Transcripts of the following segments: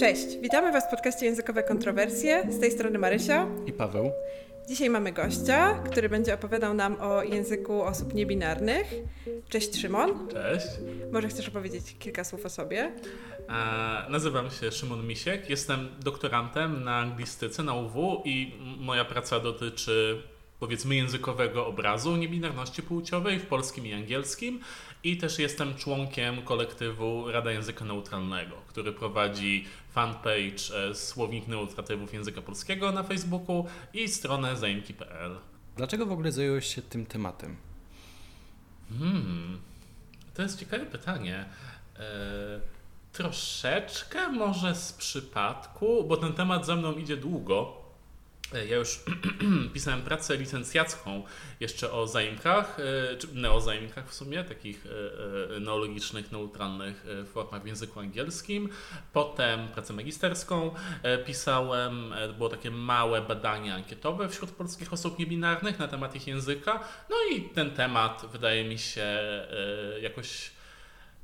Cześć, witamy Was w podcaście Językowe Kontrowersje. Z tej strony Marysia i Paweł. Dzisiaj mamy gościa, który będzie opowiadał nam o języku osób niebinarnych. Cześć Szymon. Cześć. Może chcesz opowiedzieć kilka słów o sobie? Nazywam się Szymon Misiek, jestem doktorantem na anglistyce na UW i moja praca dotyczy powiedzmy językowego obrazu niebinarności płciowej w polskim i angielskim i też jestem członkiem kolektywu Rada Języka Neutralnego, który prowadzi fanpage Słownik Neutratywów Języka Polskiego na Facebooku i stronę zaimki.pl. Dlaczego w ogóle zająłeś się tym tematem? To jest ciekawe pytanie. Troszeczkę może z przypadku, bo ten temat za mną idzie długo. Ja już pisałem pracę licencjacką jeszcze o zaimkach, czy neozaimkach w sumie, takich neologicznych, neutralnych formach w języku angielskim. Potem pracę magisterską pisałem, było takie małe badanie ankietowe wśród polskich osób niebinarnych na temat ich języka. No i ten temat wydaje mi się jakoś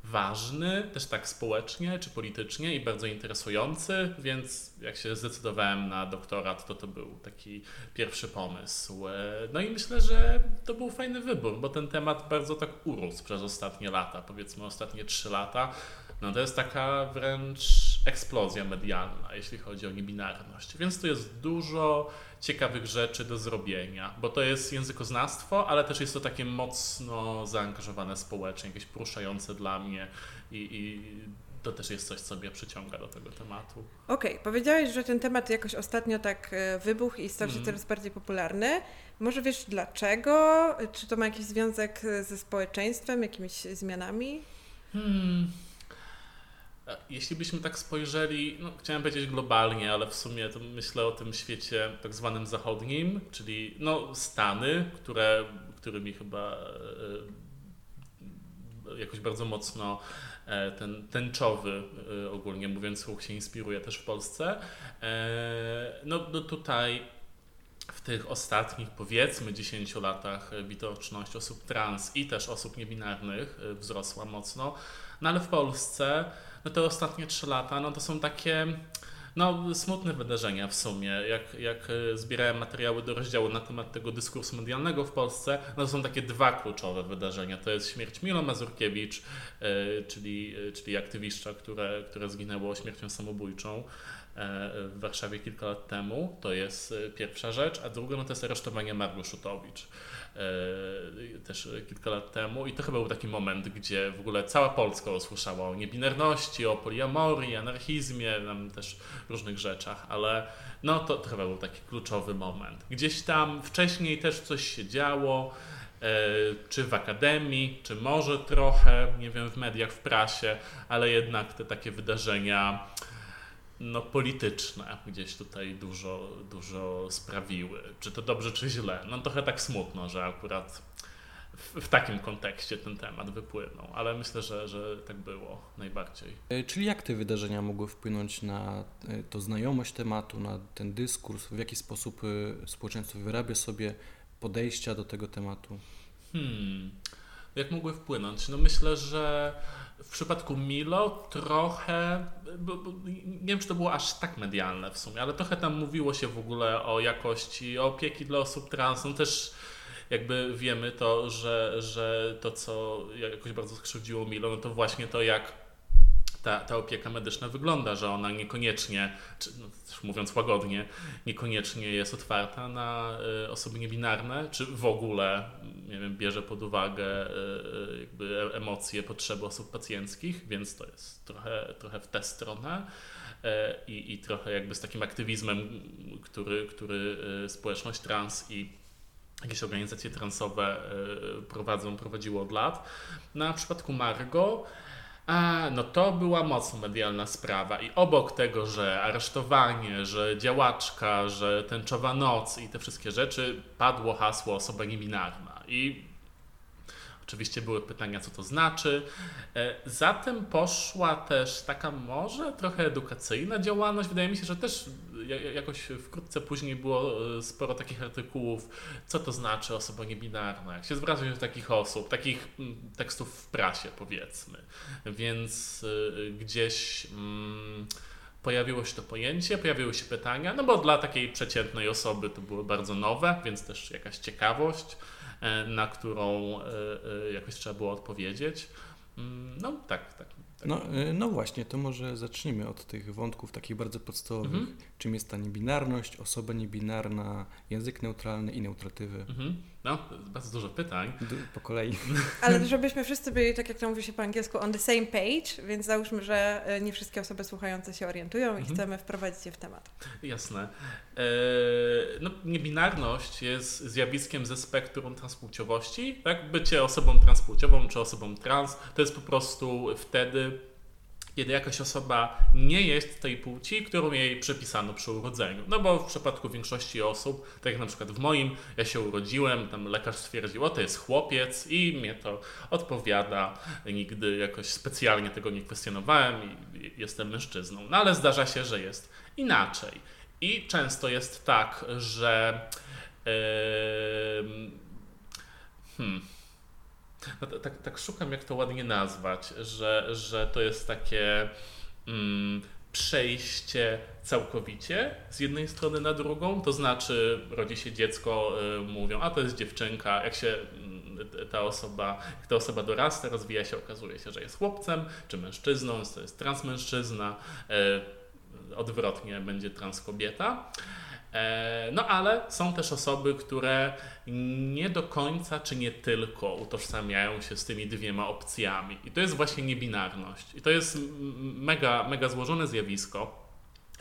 ważny, też tak społecznie czy politycznie i bardzo interesujący, więc jak się zdecydowałem na doktorat, to był taki pierwszy pomysł. No i myślę, że to był fajny wybór, bo ten temat bardzo tak urósł przez ostatnie lata, powiedzmy ostatnie 3 lata. No to jest taka wręcz eksplozja medialna, jeśli chodzi o niebinarność, więc tu jest dużo ciekawych rzeczy do zrobienia, bo to jest językoznawstwo, ale też jest to takie mocno zaangażowane społecznie, jakieś poruszające dla mnie i to też jest coś, co mnie przyciąga do tego tematu. Okej, powiedziałeś, że ten temat jakoś ostatnio tak wybuchł i stał się coraz bardziej popularny. Może wiesz dlaczego? Czy to ma jakiś związek ze społeczeństwem, jakimiś zmianami? Jeśli byśmy tak spojrzeli, chciałem powiedzieć globalnie, ale w sumie to myślę o tym świecie tak zwanym zachodnim, czyli Stany, którymi chyba jakoś bardzo mocno ten tęczowy, ogólnie mówiąc, ruch się inspiruje też w Polsce. Tutaj w tych ostatnich, powiedzmy, 10 latach widoczność osób trans i też osób niebinarnych wzrosła mocno, ale w Polsce te ostatnie 3 lata, to są takie smutne wydarzenia w sumie. Jak zbierałem materiały do rozdziału na temat tego dyskursu medialnego w Polsce, to są takie 2 kluczowe wydarzenia. To jest śmierć Milo Mazurkiewicz, czyli aktywiszcza, które zginęło śmiercią samobójczą w Warszawie kilka lat temu. To jest pierwsza rzecz, a druga to jest aresztowanie Margot Szutowicz też kilka lat temu i to chyba był taki moment, gdzie w ogóle cała Polska usłyszała o niebinarności, o poliamorii, anarchizmie, tam też różnych rzeczach, ale to chyba był taki kluczowy moment. Gdzieś tam wcześniej też coś się działo, czy w akademii, czy może trochę, w mediach, w prasie, ale jednak te takie wydarzenia polityczne gdzieś tutaj dużo sprawiły. Czy to dobrze, czy źle? Trochę tak smutno, że akurat w takim kontekście ten temat wypłynął, ale myślę, że tak było najbardziej. Czyli jak te wydarzenia mogły wpłynąć na to znajomość tematu, na ten dyskurs? W jaki sposób społeczeństwo wyrabia sobie podejścia do tego tematu? Jak mogły wpłynąć? Myślę, że w przypadku Milo trochę, bo nie wiem, czy to było aż tak medialne w sumie, ale trochę tam mówiło się w ogóle o jakości opieki dla osób trans. Też jakby wiemy to, że to, co jakoś bardzo skrzywdziło Milo, to właśnie to, jak ta opieka medyczna wygląda, że ona niekoniecznie, mówiąc łagodnie, niekoniecznie jest otwarta na osoby niebinarne, czy w ogóle bierze pod uwagę jakby emocje, potrzeby osób pacjenckich, więc to jest trochę w tę stronę i trochę jakby z takim aktywizmem, który społeczność trans i jakieś organizacje transowe prowadziło od lat. W przypadku Margot to była mocno medialna sprawa i obok tego, że aresztowanie, że działaczka, że tęczowa noc i te wszystkie rzeczy, padło hasło osoba niebinarna i oczywiście były pytania, co to znaczy. Za tym poszła też taka może trochę edukacyjna działalność. Wydaje mi się, że też jakoś wkrótce później było sporo takich artykułów, co to znaczy osoba niebinarna, jak się zwraca się do takich osób, takich tekstów w prasie, powiedzmy. Więc gdzieś Pojawiło się to pojęcie, pojawiły się pytania, no bo dla takiej przeciętnej osoby to było bardzo nowe, więc też jakaś ciekawość, na którą jakoś trzeba było odpowiedzieć. No tak. No właśnie, to może zacznijmy od tych wątków takich bardzo podstawowych. Mhm. Czym jest ta niebinarność, osoba niebinarna, język neutralny i neutratywy? Mhm. No, bardzo dużo pytań. Po kolei. Ale żebyśmy wszyscy byli, tak jak to mówi się po angielsku, on the same page, więc załóżmy, że nie wszystkie osoby słuchające się orientują i chcemy wprowadzić je w temat. Jasne. No, niebinarność jest zjawiskiem ze spektrum transpłciowości. Tak? Bycie osobą transpłciową czy osobą trans to jest po prostu wtedy, kiedy jakaś osoba nie jest tej płci, którą jej przypisano przy urodzeniu. No bo w przypadku większości osób, tak jak na przykład w moim, ja się urodziłem, tam lekarz stwierdził, to jest chłopiec i mnie to odpowiada. Nigdy jakoś specjalnie tego nie kwestionowałem i jestem mężczyzną. No ale zdarza się, że jest inaczej. I często jest tak, że no tak szukam, jak to ładnie nazwać, że to jest takie przejście całkowicie z jednej strony na drugą, to znaczy rodzi się dziecko, mówią, to jest dziewczynka, jak się ta osoba dorasta, rozwija się, okazuje się, że jest chłopcem czy mężczyzną, to jest transmężczyzna, odwrotnie będzie transkobieta. No ale są też osoby, które nie do końca czy nie tylko utożsamiają się z tymi dwiema opcjami. I to jest właśnie niebinarność. I to jest mega, mega złożone zjawisko.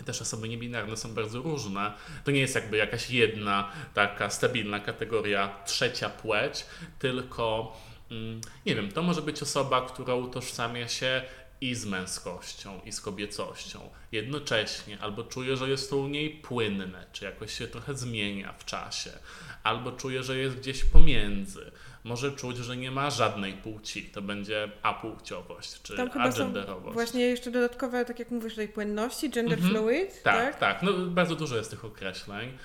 Też osoby niebinarne są bardzo różne. To nie jest jakby jakaś jedna taka stabilna kategoria, trzecia płeć, tylko nie wiem, to może być osoba, która utożsamia się i z męskością, i z kobiecością jednocześnie, albo czuje, że jest to u niej płynne, czy jakoś się trochę zmienia w czasie, albo czuje, że jest gdzieś pomiędzy. Może czuć, że nie ma żadnej płci. To będzie apłciowość, czy agenderowość. Właśnie jeszcze dodatkowe, tak jak mówisz, tej płynności, gender fluid. Tak. No, bardzo dużo jest tych określeń.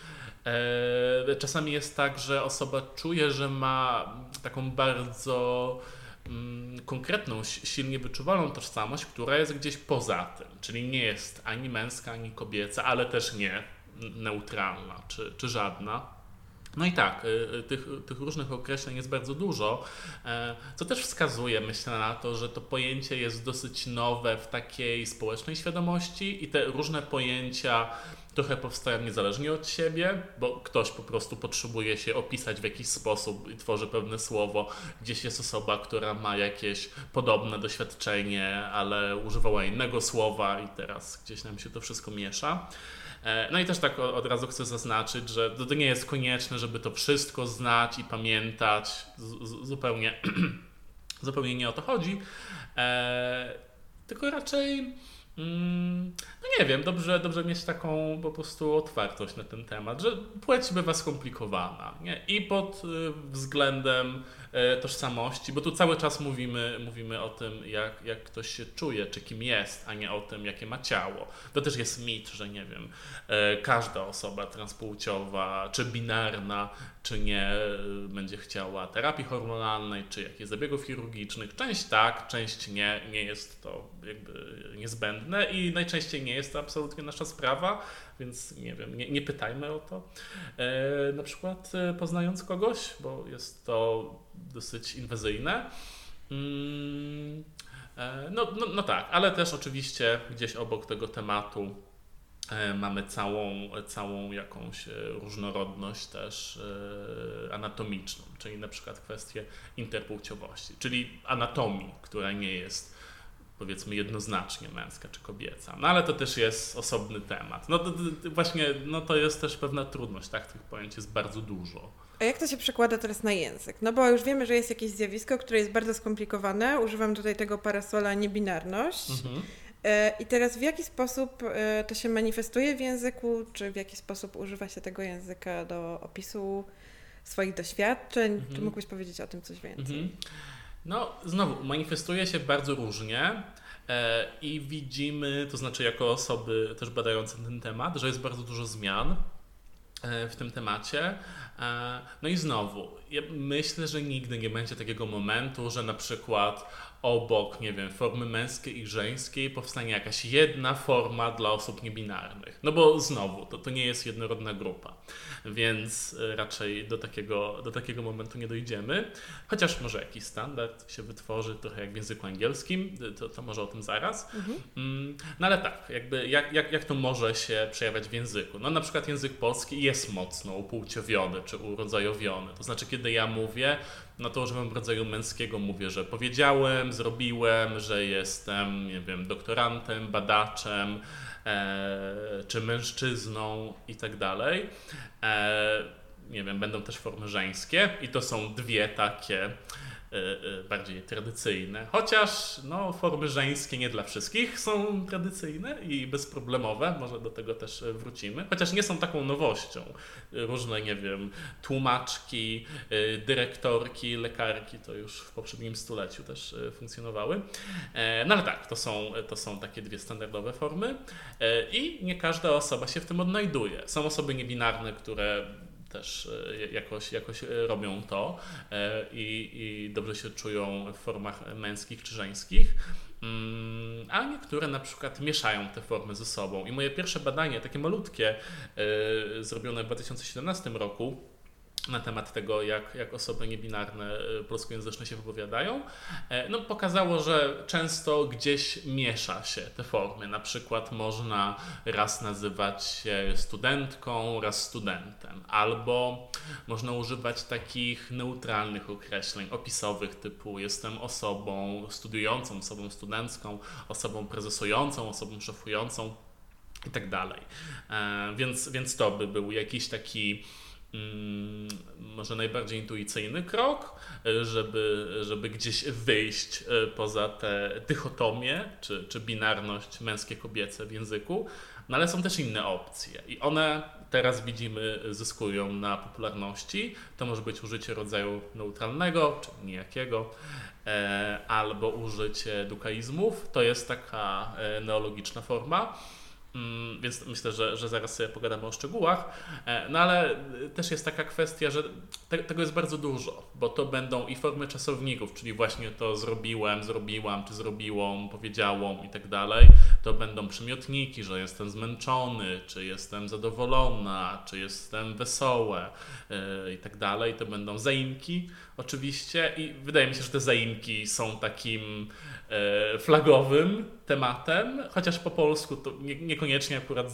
Czasami jest tak, że osoba czuje, że ma taką bardzo konkretną, silnie wyczuwalną tożsamość, która jest gdzieś poza tym, czyli nie jest ani męska, ani kobieca, ale też nie neutralna czy żadna. No i tak, tych różnych określeń jest bardzo dużo, co też wskazuje, myślę, na to, że to pojęcie jest dosyć nowe w takiej społecznej świadomości i te różne pojęcia trochę powstają niezależnie od siebie, bo ktoś po prostu potrzebuje się opisać w jakiś sposób i tworzy pewne słowo. Gdzieś jest osoba, która ma jakieś podobne doświadczenie, ale używała innego słowa i teraz gdzieś nam się to wszystko miesza. No i też tak od razu chcę zaznaczyć, że to nie jest konieczne, żeby to wszystko znać i pamiętać. Zupełnie nie o to chodzi, tylko raczej no nie wiem, dobrze mieć taką po prostu otwartość na ten temat, że płeć bywa skomplikowana, nie? I pod względem tożsamości, bo tu cały czas mówimy o tym, jak ktoś się czuje, czy kim jest, a nie o tym, jakie ma ciało. To też jest mit, że nie wiem, każda osoba transpłciowa, czy binarna, czy nie, będzie chciała terapii hormonalnej, czy jakichś zabiegów chirurgicznych. Część tak, część nie. Nie jest to jakby niezbędne i najczęściej nie jest to absolutnie nasza sprawa, więc nie wiem, nie pytajmy o to. Na przykład poznając kogoś, bo jest to dosyć inwazyjne. No tak, ale też oczywiście gdzieś obok tego tematu mamy całą jakąś różnorodność też anatomiczną, czyli na przykład kwestię interpłciowości, czyli anatomii, która nie jest powiedzmy jednoznacznie męska czy kobieca. No ale to też jest osobny temat. No to właśnie to jest też pewna trudność, tak? Tych pojęć jest bardzo dużo. A jak to się przekłada teraz na język? No bo już wiemy, że jest jakieś zjawisko, które jest bardzo skomplikowane. Używam tutaj tego parasola niebinarność. Mhm. I teraz w jaki sposób to się manifestuje w języku? Czy w jaki sposób używa się tego języka do opisu swoich doświadczeń? Czy mógłbyś powiedzieć o tym coś więcej? No znowu, manifestuje się bardzo różnie i widzimy, to znaczy jako osoby też badające ten temat, że jest bardzo dużo zmian w tym temacie. No i znowu, ja myślę, że nigdy nie będzie takiego momentu, że na przykład obok, nie wiem, formy męskiej i żeńskiej powstanie jakaś jedna forma dla osób niebinarnych. No bo znowu, to nie jest jednorodna grupa, więc raczej do takiego momentu nie dojdziemy. Chociaż może jakiś standard się wytworzy, trochę jak w języku angielskim, to może o tym zaraz. Mhm. No ale tak, jakby jak to może się przejawiać w języku? No na przykład język polski jest mocno upłciowiony czy urodzajowiony. To znaczy, kiedy ja mówię, no to używam w rodzaju męskiego, mówię, że powiedziałem, zrobiłem, że jestem, nie wiem, doktorantem, badaczem, czy mężczyzną i tak dalej. Nie wiem, będą też formy żeńskie i to są dwie takie bardziej tradycyjne. Chociaż no, formy żeńskie nie dla wszystkich są tradycyjne i bezproblemowe, może do tego też wrócimy, chociaż nie są taką nowością. Różne, nie wiem, tłumaczki, dyrektorki, lekarki to już w poprzednim stuleciu też funkcjonowały. No ale tak, to są takie dwie standardowe formy i nie każda osoba się w tym odnajduje. Są osoby niebinarne, które też jakoś robią to i dobrze się czują w formach męskich czy żeńskich, a niektóre na przykład mieszają te formy ze sobą. I moje pierwsze badanie, takie malutkie, zrobione w 2017 roku na temat tego, jak osoby niebinarne polskojęzyczne się wypowiadają, no pokazało, że często gdzieś miesza się te formy. Na przykład można raz nazywać się studentką, raz studentem. Albo można używać takich neutralnych określeń opisowych typu jestem osobą studiującą, osobą studencką, osobą prezesującą, osobą szefującą i tak dalej. Więc to by był jakiś taki może najbardziej intuicyjny krok, żeby gdzieś wyjść poza tę dychotomię czy binarność męskie-kobiece w języku, no ale są też inne opcje i one teraz widzimy zyskują na popularności. To może być użycie rodzaju neutralnego czy nijakiego, albo użycie dukaizmów, to jest taka neologiczna forma. Więc myślę, że zaraz sobie pogadamy o szczegółach, no ale też jest taka kwestia, że tego jest bardzo dużo, bo to będą i formy czasowników, czyli właśnie to zrobiłem, zrobiłam, czy zrobiłą, powiedziałą i tak dalej. To będą przymiotniki, że jestem zmęczony, czy jestem zadowolona, czy jestem wesołe i tak dalej. To będą zaimki oczywiście i wydaje mi się, że te zaimki są takim flagowym tematem, chociaż po polsku to niekoniecznie akurat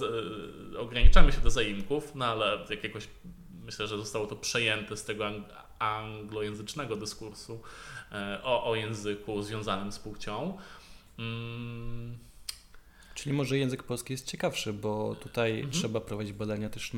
ograniczamy się do zaimków, no ale jakiegoś, myślę, że zostało to przejęte z tego anglojęzycznego dyskursu o języku związanym z płcią. Czyli może język polski jest ciekawszy, bo tutaj trzeba prowadzić badania też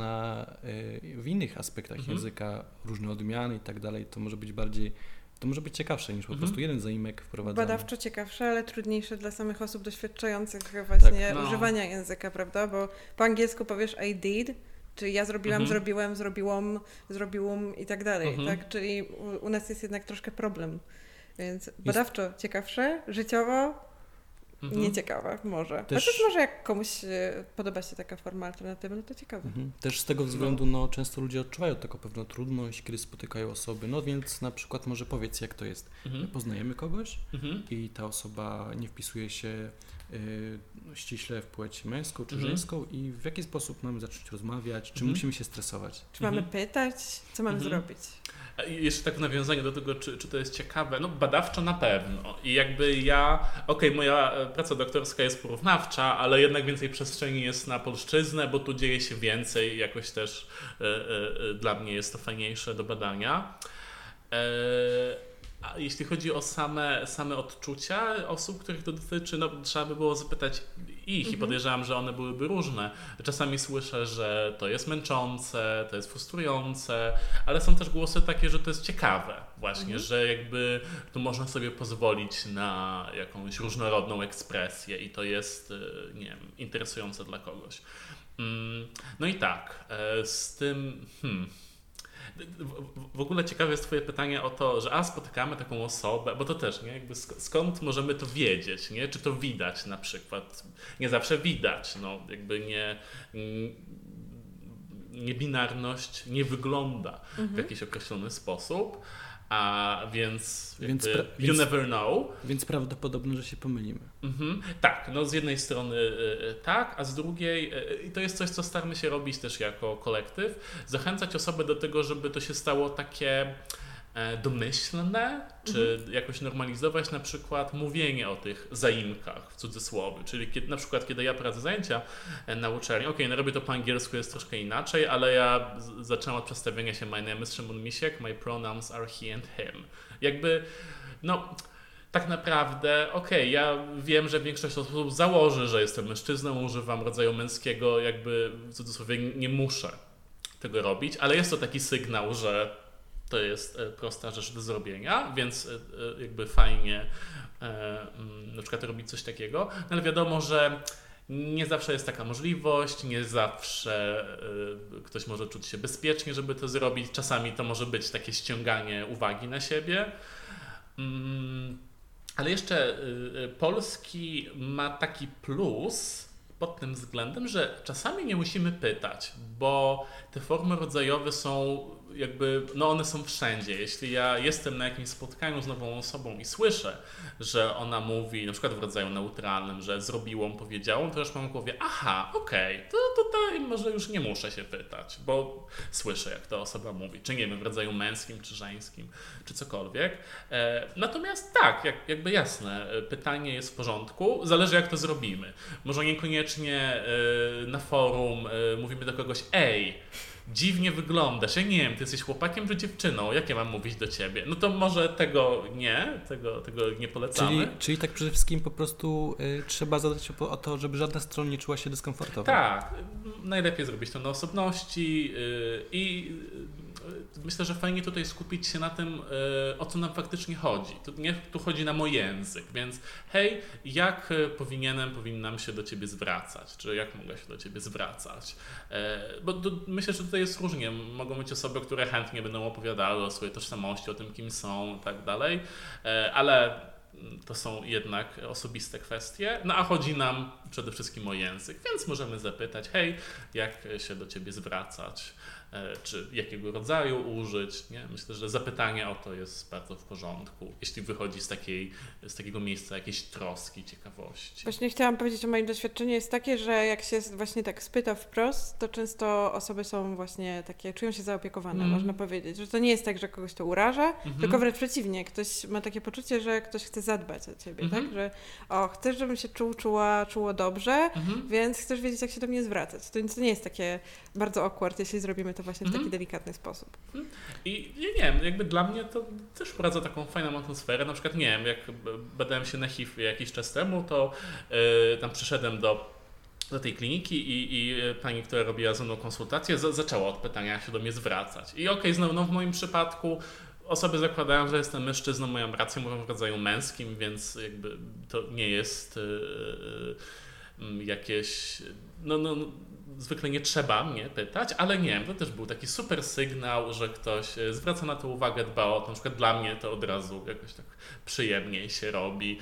w innych aspektach języka, różne odmiany i tak dalej, to może być ciekawsze niż po prostu jeden zaimek wprowadzony. Badawczo ciekawsze, ale trudniejsze dla samych osób doświadczających właśnie używania języka, prawda? Bo po angielsku powiesz I did, czyli ja zrobiłam, zrobiłem, zrobiłam, zrobiłam i tak dalej, tak? Czyli u nas jest jednak troszkę problem. Więc badawczo ciekawsze, życiowo nieciekawe może. Też może jak komuś podoba się taka forma alternatywna, to ciekawe. Też z tego względu często ludzie odczuwają taką pewną trudność, kiedy spotykają osoby, no więc na przykład może powiedz, jak to jest. Poznajemy kogoś i ta osoba nie wpisuje się ściśle w płeć męską czy żeńską i w jaki sposób mamy zacząć rozmawiać, czy musimy się stresować? Czy mamy pytać, co mamy zrobić? Jeszcze tak w nawiązaniu do tego, czy to jest ciekawe, no badawczo na pewno i jakby moja praca doktorska jest porównawcza, ale jednak więcej przestrzeni jest na polszczyznę, bo tu dzieje się więcej, jakoś też dla mnie jest to fajniejsze do badania. A jeśli chodzi o same odczucia osób, których to dotyczy, no trzeba by było zapytać ich i podejrzewam, że one byłyby różne. Czasami słyszę, że to jest męczące, to jest frustrujące, ale są też głosy takie, że to jest ciekawe właśnie, że jakby tu można sobie pozwolić na jakąś różnorodną ekspresję i to jest, nie wiem, interesujące dla kogoś. No i tak, z tym... W ogóle ciekawe jest twoje pytanie o to, że spotykamy taką osobę, bo to też, nie? Jakby skąd możemy to wiedzieć, nie? Czy to widać na przykład? Nie zawsze widać, no jakby nie... niebinarność nie wygląda w jakiś określony sposób, a więc you never know. Więc prawdopodobne, że się pomylimy. Tak, no z jednej strony tak, a z drugiej, i to jest coś, co staramy się robić też jako kolektyw, zachęcać osoby do tego, żeby to się stało takie domyślne, czy jakoś normalizować na przykład mówienie o tych zaimkach w cudzysłowie, czyli kiedy, na przykład kiedy ja prowadzę zajęcia na uczelni, okej, no robię to po angielsku, jest troszkę inaczej, ale ja zaczęłam od przedstawienia się: my name is Szymon Misiek, my pronouns are he and him. Jakby, no tak naprawdę, okej, ja wiem, że większość osób założy, że jestem mężczyzną, używam rodzaju męskiego, jakby w cudzysłowie nie muszę tego robić, ale jest to taki sygnał, że to jest prosta rzecz do zrobienia, więc jakby fajnie na przykład robić coś takiego, no ale wiadomo, że nie zawsze jest taka możliwość, nie zawsze ktoś może czuć się bezpiecznie, żeby to zrobić. Czasami to może być takie ściąganie uwagi na siebie. Ale jeszcze polski ma taki plus pod tym względem, że czasami nie musimy pytać, bo te formy rodzajowe są jakby, no one są wszędzie. Jeśli ja jestem na jakimś spotkaniu z nową osobą i słyszę, że ona mówi na przykład w rodzaju neutralnym, że zrobiłam, powiedziałam, to już mam w głowie, aha, okej, to tutaj może już nie muszę się pytać, bo słyszę, jak ta osoba mówi, czy nie wiem, w rodzaju męskim, czy żeńskim, czy cokolwiek. Natomiast tak, jakby jasne, pytanie jest w porządku, zależy jak to zrobimy. Może niekoniecznie na forum mówimy do kogoś, ej, dziwnie wyglądasz, ja nie wiem, ty jesteś chłopakiem czy dziewczyną, jak ja mam mówić do ciebie? No to może tego nie polecamy. Czyli tak przede wszystkim po prostu trzeba zadbać się o to, żeby żadna strona nie czuła się dyskomfortowo. Tak, najlepiej zrobić to na osobności i myślę, że fajnie tutaj skupić się na tym, o co nam faktycznie chodzi. Tu chodzi na mój język, więc hej, jak powinnam się do ciebie zwracać, czy jak mogę się do ciebie zwracać. Bo myślę, że tutaj jest różnie. Mogą być osoby, które chętnie będą opowiadały o swojej tożsamości, o tym, kim są i tak dalej, ale to są jednak osobiste kwestie, no a chodzi nam przede wszystkim o język, więc możemy zapytać, hej, jak się do ciebie zwracać, czy jakiego rodzaju użyć, nie? Myślę, że zapytanie o to jest bardzo w porządku, jeśli wychodzi z takiego miejsca jakiejś troski, ciekawości. Właśnie chciałam powiedzieć, o moim doświadczeniu jest takie, że jak się właśnie tak spyta wprost, to często osoby są właśnie takie, czują się zaopiekowane, można powiedzieć, że to nie jest tak, że kogoś to uraża, tylko wręcz przeciwnie, ktoś ma takie poczucie, że ktoś chce zadbać o ciebie, tak? Że chcesz, żebym się czuło dobrze, więc chcesz wiedzieć, jak się do mnie zwracać. To nie jest takie bardzo awkward, jeśli zrobimy to właśnie w taki delikatny sposób. I nie wiem, jakby dla mnie to też wprowadza taką fajną atmosferę. Na przykład, nie wiem, jak badałem się na HIV jakiś czas temu, to tam przyszedłem do tej kliniki i pani, która robiła ze mną konsultację, zaczęła od pytania, jak się do mnie zwracać. I okej, znowu w moim przypadku osoby zakładają, że jestem mężczyzną, moją rację mówią w rodzaju męskim, więc jakby to nie jest jakieś... No, zwykle nie trzeba mnie pytać, ale nie wiem, to też był taki super sygnał, że ktoś zwraca na to uwagę, dba o to. Na przykład dla mnie to od razu jakoś tak przyjemniej się robi,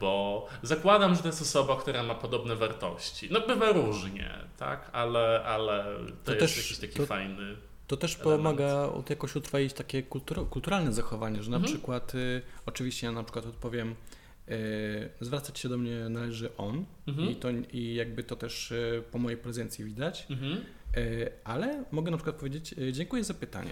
bo zakładam, że to jest osoba, która ma podobne wartości. No bywa różnie, tak? Ale to jest też jakiś taki fajny... To też pomaga jakoś utrwalić takie kulturalne zachowanie, że na przykład, oczywiście ja na przykład odpowiem, zwracać się do mnie należy on i jakby to też po mojej prezencji widać, ale mogę na przykład powiedzieć dziękuję za pytanie.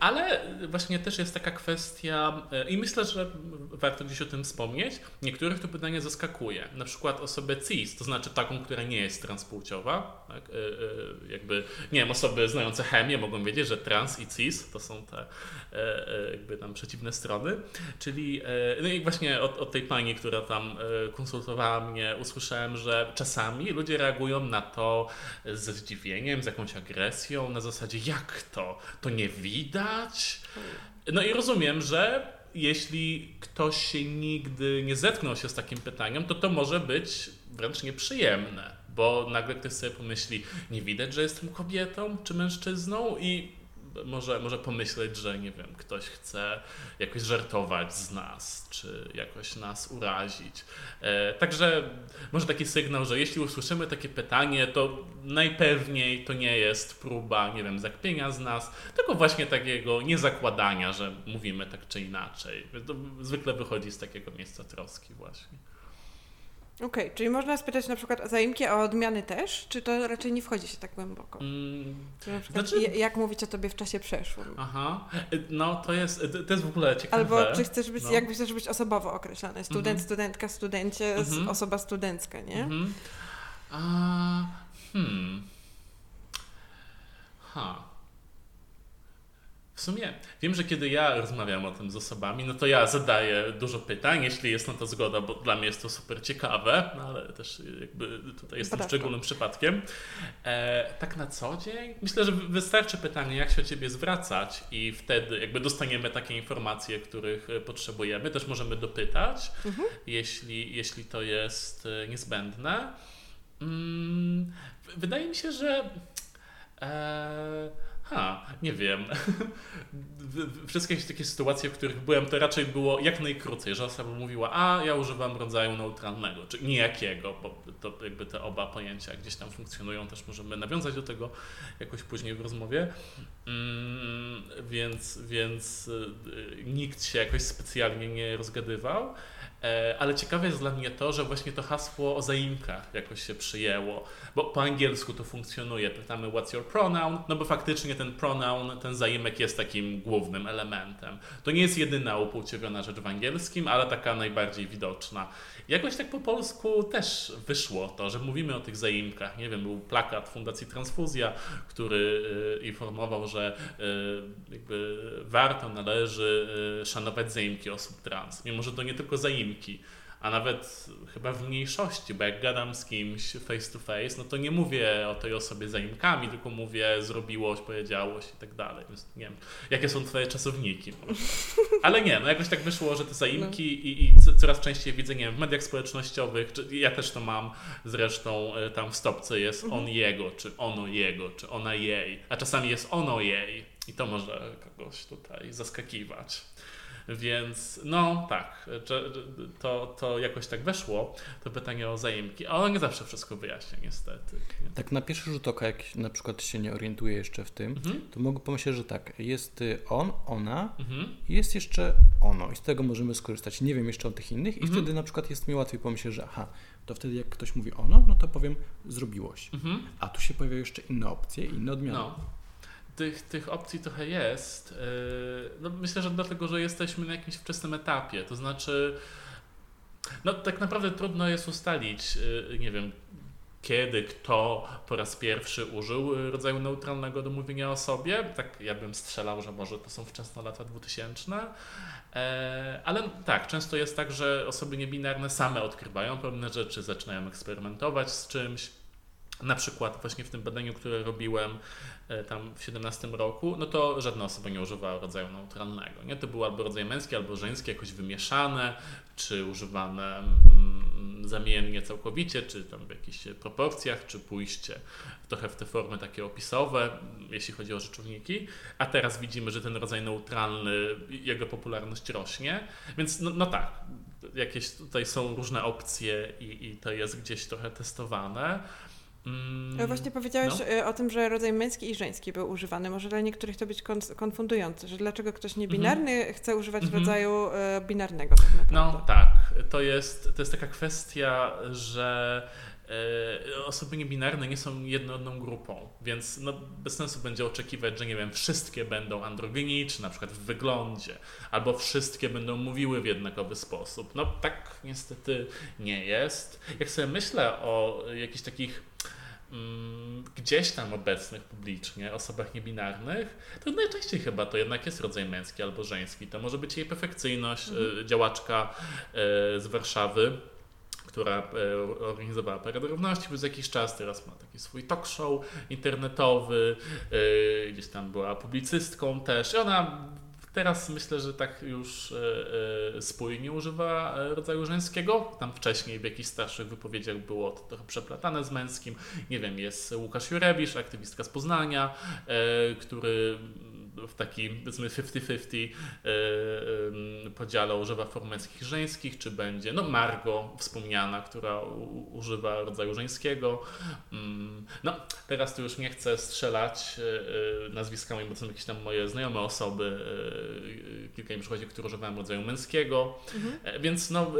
Ale właśnie też jest taka kwestia i myślę, że warto gdzieś o tym wspomnieć. Niektórych to pytanie zaskakuje. Na przykład osobę cis, to znaczy taką, która nie jest transpłciowa. Tak? Jakby, nie wiem, osoby znające chemię mogą wiedzieć, że trans i cis to są te jakby tam przeciwne strony. Czyli no i właśnie od tej pani, która tam konsultowała mnie, usłyszałem, że czasami ludzie reagują na to ze zdziwieniem, z jakąś agresją, na zasadzie jak to? To nie widać. No i rozumiem, że jeśli ktoś się nigdy nie zetknął się z takim pytaniem, to może być wręcz nieprzyjemne, bo nagle ktoś sobie pomyśli, nie widać, że jestem kobietą czy mężczyzną i może pomyśleć, że nie wiem, ktoś chce jakoś żartować z nas, czy jakoś nas urazić. Także może taki sygnał, że jeśli usłyszymy takie pytanie, to najpewniej to nie jest próba, nie wiem, zakpienia z nas, tylko właśnie takiego niezakładania, że mówimy tak czy inaczej. To zwykle wychodzi z takiego miejsca troski właśnie. Okej, czyli można spytać na przykład o zaimki, a o odmiany też? Czy to raczej nie wchodzi się tak głęboko? Na przykład, jak mówić o tobie w czasie przeszłym? Aha, no to jest w ogóle ciekawe. Albo czy chcesz być, jak chcesz być osobowo określany? Student, studentka, studencie, osoba studencka, nie? W sumie wiem, że kiedy ja rozmawiam o tym z osobami, no to ja zadaję dużo pytań, jeśli jest na to zgoda, bo dla mnie jest to super ciekawe, no ale też jakby tutaj jestem szczególnym przypadkiem. Tak na co dzień? Myślę, że wystarczy pytanie, jak się o ciebie zwracać i wtedy jakby dostaniemy takie informacje, których potrzebujemy. Też możemy dopytać, jeśli to jest niezbędne. Wydaje mi się, że... nie wiem. Wszystkie takie sytuacje, w których byłem, to raczej było jak najkrócej, że osoba mówiła, ja używam rodzaju neutralnego, czy nijakiego, bo to jakby te oba pojęcia gdzieś tam funkcjonują, też możemy nawiązać do tego jakoś później w rozmowie. Więc nikt się jakoś specjalnie nie rozgadywał. Ale ciekawe jest dla mnie to, że właśnie to hasło o zaimkach jakoś się przyjęło, bo po angielsku to funkcjonuje. Pytamy what's your pronoun, no bo faktycznie ten pronoun, ten zaimek jest takim głównym elementem. To nie jest jedyna upłciowiona rzecz w angielskim, ale taka najbardziej widoczna. Jakoś tak po polsku też wyszło to, że mówimy o tych zaimkach. Nie wiem, był plakat Fundacji Transfuzja, który informował, że jakby warto, należy szanować zaimki osób trans. Mimo, że to nie tylko zaimki, a nawet chyba w mniejszości, bo jak gadam z kimś face to face, no to nie mówię o tej osobie zaimkami, tylko mówię zrobiłoś, powiedziałoś i tak dalej. Więc nie wiem, jakie są twoje czasowniki. Ale nie, no jakoś tak wyszło, że te zaimki i coraz częściej widzę, nie wiem, w mediach społecznościowych, czy ja też to mam, zresztą tam w stopce jest on jego, czy ono jego, czy ona jej, a czasami jest ono jej i to może kogoś tutaj zaskakiwać. Więc no tak, to jakoś tak weszło, to pytanie o zaimki, a ono nie zawsze wszystko wyjaśnia niestety. Nie? Tak na pierwszy rzut oka, jak na przykład się nie orientuję jeszcze w tym, to mogę pomyśleć, że tak, jest on, ona, jest jeszcze ono i z tego możemy skorzystać. Nie wiem jeszcze o tych innych i wtedy na przykład jest mi łatwiej pomyśleć, że to wtedy jak ktoś mówi ono, no to powiem zrobiłoś. A tu się pojawiają jeszcze inne opcje, inne odmiany. No. Tych opcji trochę jest. No myślę, że dlatego, że jesteśmy na jakimś wczesnym etapie. To znaczy, no tak naprawdę trudno jest ustalić, nie wiem, kiedy kto po raz pierwszy użył rodzaju neutralnego do mówienia o sobie. Tak ja bym strzelał, że może to są wczesne lata 2000. Ale tak, często jest tak, że osoby niebinarne same odkrywają pewne rzeczy, zaczynają eksperymentować z czymś. Na przykład właśnie w tym badaniu, które robiłem tam w 17 roku, no to żadna osoba nie używała rodzaju neutralnego. Nie? To był albo rodzaj męski, albo żeński, jakoś wymieszane, czy używane zamiennie całkowicie, czy tam w jakichś proporcjach, czy pójście trochę w te formy takie opisowe, jeśli chodzi o rzeczowniki. A teraz widzimy, że ten rodzaj neutralny, jego popularność rośnie, więc no tak, jakieś tutaj są różne opcje i to jest gdzieś trochę testowane. Właśnie powiedziałeś o tym, że rodzaj męski i żeński był używany. Może dla niektórych to być konfundujące, że dlaczego ktoś niebinarny chce używać rodzaju binarnego tak naprawdę. No tak, to jest taka kwestia, że osoby niebinarne nie są jednorodną grupą, więc no bez sensu będzie oczekiwać, że nie wiem, wszystkie będą androginiczne, na przykład w wyglądzie, albo wszystkie będą mówiły w jednakowy sposób. No tak niestety nie jest. Jak sobie myślę o jakichś takich gdzieś tam obecnych publicznie osobach niebinarnych, to najczęściej chyba to jednak jest rodzaj męski albo żeński. To może być jej perfekcyjność. Działaczka z Warszawy, która organizowała Paradę Równości przez jakiś czas, teraz ma taki swój talk show internetowy, gdzieś tam była publicystką też i ona teraz myślę, że tak już spójnie używa rodzaju żeńskiego. Tam wcześniej w jakichś starszych wypowiedziach było to trochę przeplatane z męskim. Nie wiem, jest Łukasz Jurebisz, aktywistka z Poznania, który w takim, powiedzmy, 50-50 podziale używa form męskich, żeńskich, czy będzie, no, Margo wspomniana, która używa rodzaju żeńskiego. No, teraz tu już nie chcę strzelać nazwiskami, bo są jakieś tam moje znajome osoby, kilka im przychodzi, które używają rodzaju męskiego, więc no,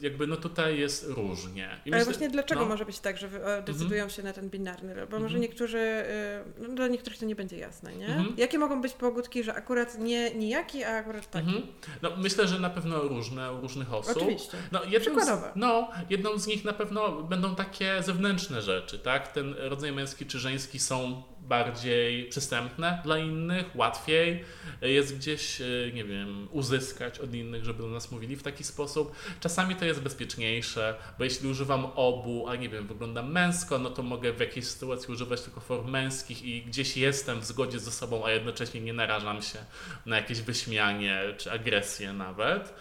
jakby no tutaj jest różnie. I ale myślę, właśnie dlaczego może być tak, że decydują się na ten binarny, bo może niektórzy, no, dla niektórych to nie będzie jasne, nie? Jakie mogą być pogódki, że akurat nie nijaki, a akurat taki? No, myślę, że na pewno różne u różnych osób. Oczywiście. No, przykładowe. Jedną z nich na pewno będą takie zewnętrzne rzeczy, tak? Ten rodzaj męski czy żeński są bardziej przystępne dla innych, łatwiej jest gdzieś, nie wiem, uzyskać od innych, żeby do nas mówili w taki sposób. Czasami to jest bezpieczniejsze, bo jeśli używam obu, a nie wiem, wyglądam męsko, no to mogę w jakiejś sytuacji używać tylko form męskich i gdzieś jestem w zgodzie ze sobą, a jednocześnie nie narażam się na jakieś wyśmianie czy agresję nawet.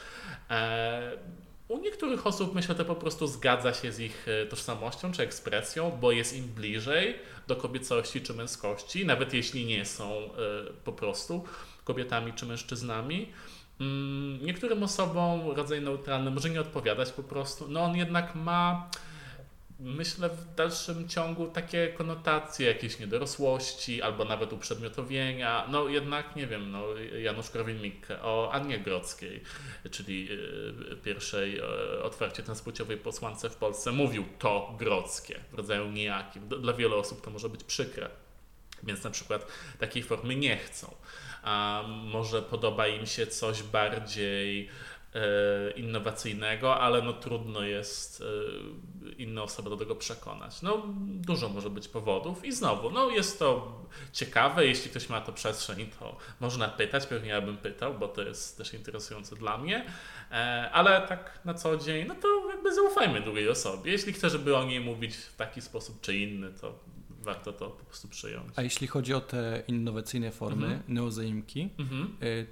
U niektórych osób, myślę, to po prostu zgadza się z ich tożsamością czy ekspresją, bo jest im bliżej do kobiecości czy męskości, nawet jeśli nie są po prostu kobietami czy mężczyznami. Niektórym osobom rodzaj neutralny może nie odpowiadać po prostu, no on jednak ma, myślę, w dalszym ciągu takie konotacje jakiejś niedorosłości albo nawet uprzedmiotowienia. No jednak, nie wiem, no, Janusz Korwin-Mikke o Annie Grodzkiej, czyli pierwszej otwarcie transpłciowej posłance w Polsce, mówił to grodzkie w rodzaju nijakim. Dla wielu osób to może być przykre, więc na przykład takiej formy nie chcą. A może podoba im się coś bardziej innowacyjnego, ale no trudno jest inne osoby do tego przekonać. No dużo może być powodów i znowu, no jest to ciekawe, jeśli ktoś ma to przestrzeń, to można pytać, pewnie ja bym pytał, bo to jest też interesujące dla mnie, ale tak na co dzień, no to jakby zaufajmy drugiej osobie. Jeśli chce, żeby o niej mówić w taki sposób czy inny, to warto to po prostu przyjąć. A jeśli chodzi o te innowacyjne formy, neozaimki,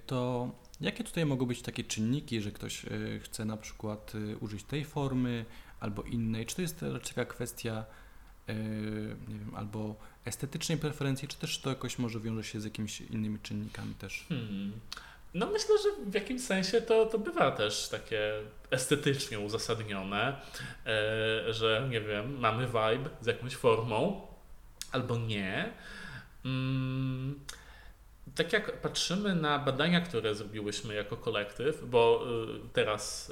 to jakie tutaj mogą być takie czynniki, że ktoś chce na przykład użyć tej formy albo innej? Czy to jest raczej taka kwestia, nie wiem, albo estetycznej preferencji, czy też to jakoś może wiąże się z jakimiś innymi czynnikami też? No myślę, że w jakimś sensie to bywa też takie estetycznie uzasadnione, że nie wiem, mamy vibe z jakąś formą albo nie. Tak jak patrzymy na badania, które zrobiłyśmy jako kolektyw, bo teraz,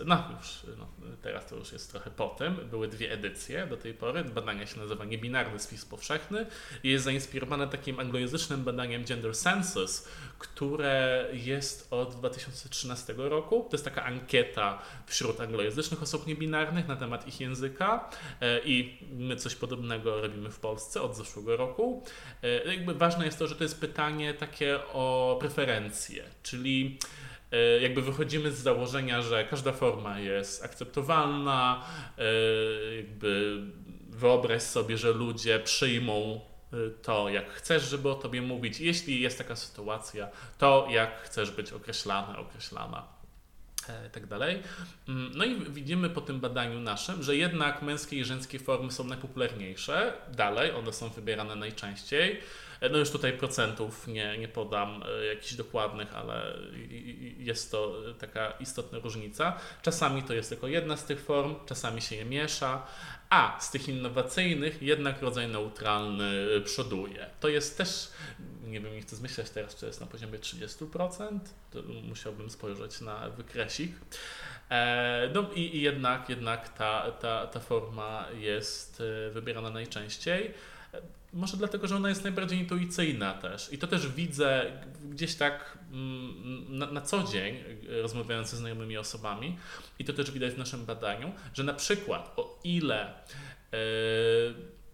teraz to już jest trochę po tym, były dwie edycje do tej pory, badania się nazywa Niebinarny Spis Powszechny i jest zainspirowane takim anglojęzycznym badaniem Gender Census, które jest od 2013 roku. To jest taka ankieta wśród anglojęzycznych osób niebinarnych na temat ich języka i my coś podobnego robimy w Polsce od zeszłego roku. Jakby ważne jest to, że to jest pytanie takie o preferencje, czyli jakby wychodzimy z założenia, że każda forma jest akceptowalna, jakby wyobraź sobie, że ludzie przyjmą to, jak chcesz, żeby o tobie mówić. Jeśli jest taka sytuacja, to jak chcesz być określana i tak dalej. No i widzimy po tym badaniu naszym, że jednak męskie i żeńskie formy są najpopularniejsze. Dalej, one są wybierane najczęściej. No już tutaj procentów nie podam jakichś dokładnych, ale jest to taka istotna różnica. Czasami to jest tylko jedna z tych form, czasami się je miesza, a z tych innowacyjnych jednak rodzaj neutralny przoduje. To jest też, nie chcę zmyślać teraz, czy jest na poziomie 30%, to musiałbym spojrzeć na wykresik. No i jednak ta forma jest wybierana najczęściej. Może dlatego, że ona jest najbardziej intuicyjna też. I to też widzę gdzieś tak na co dzień, rozmawiając ze znajomymi osobami, i to też widać w naszym badaniu, że na przykład o ile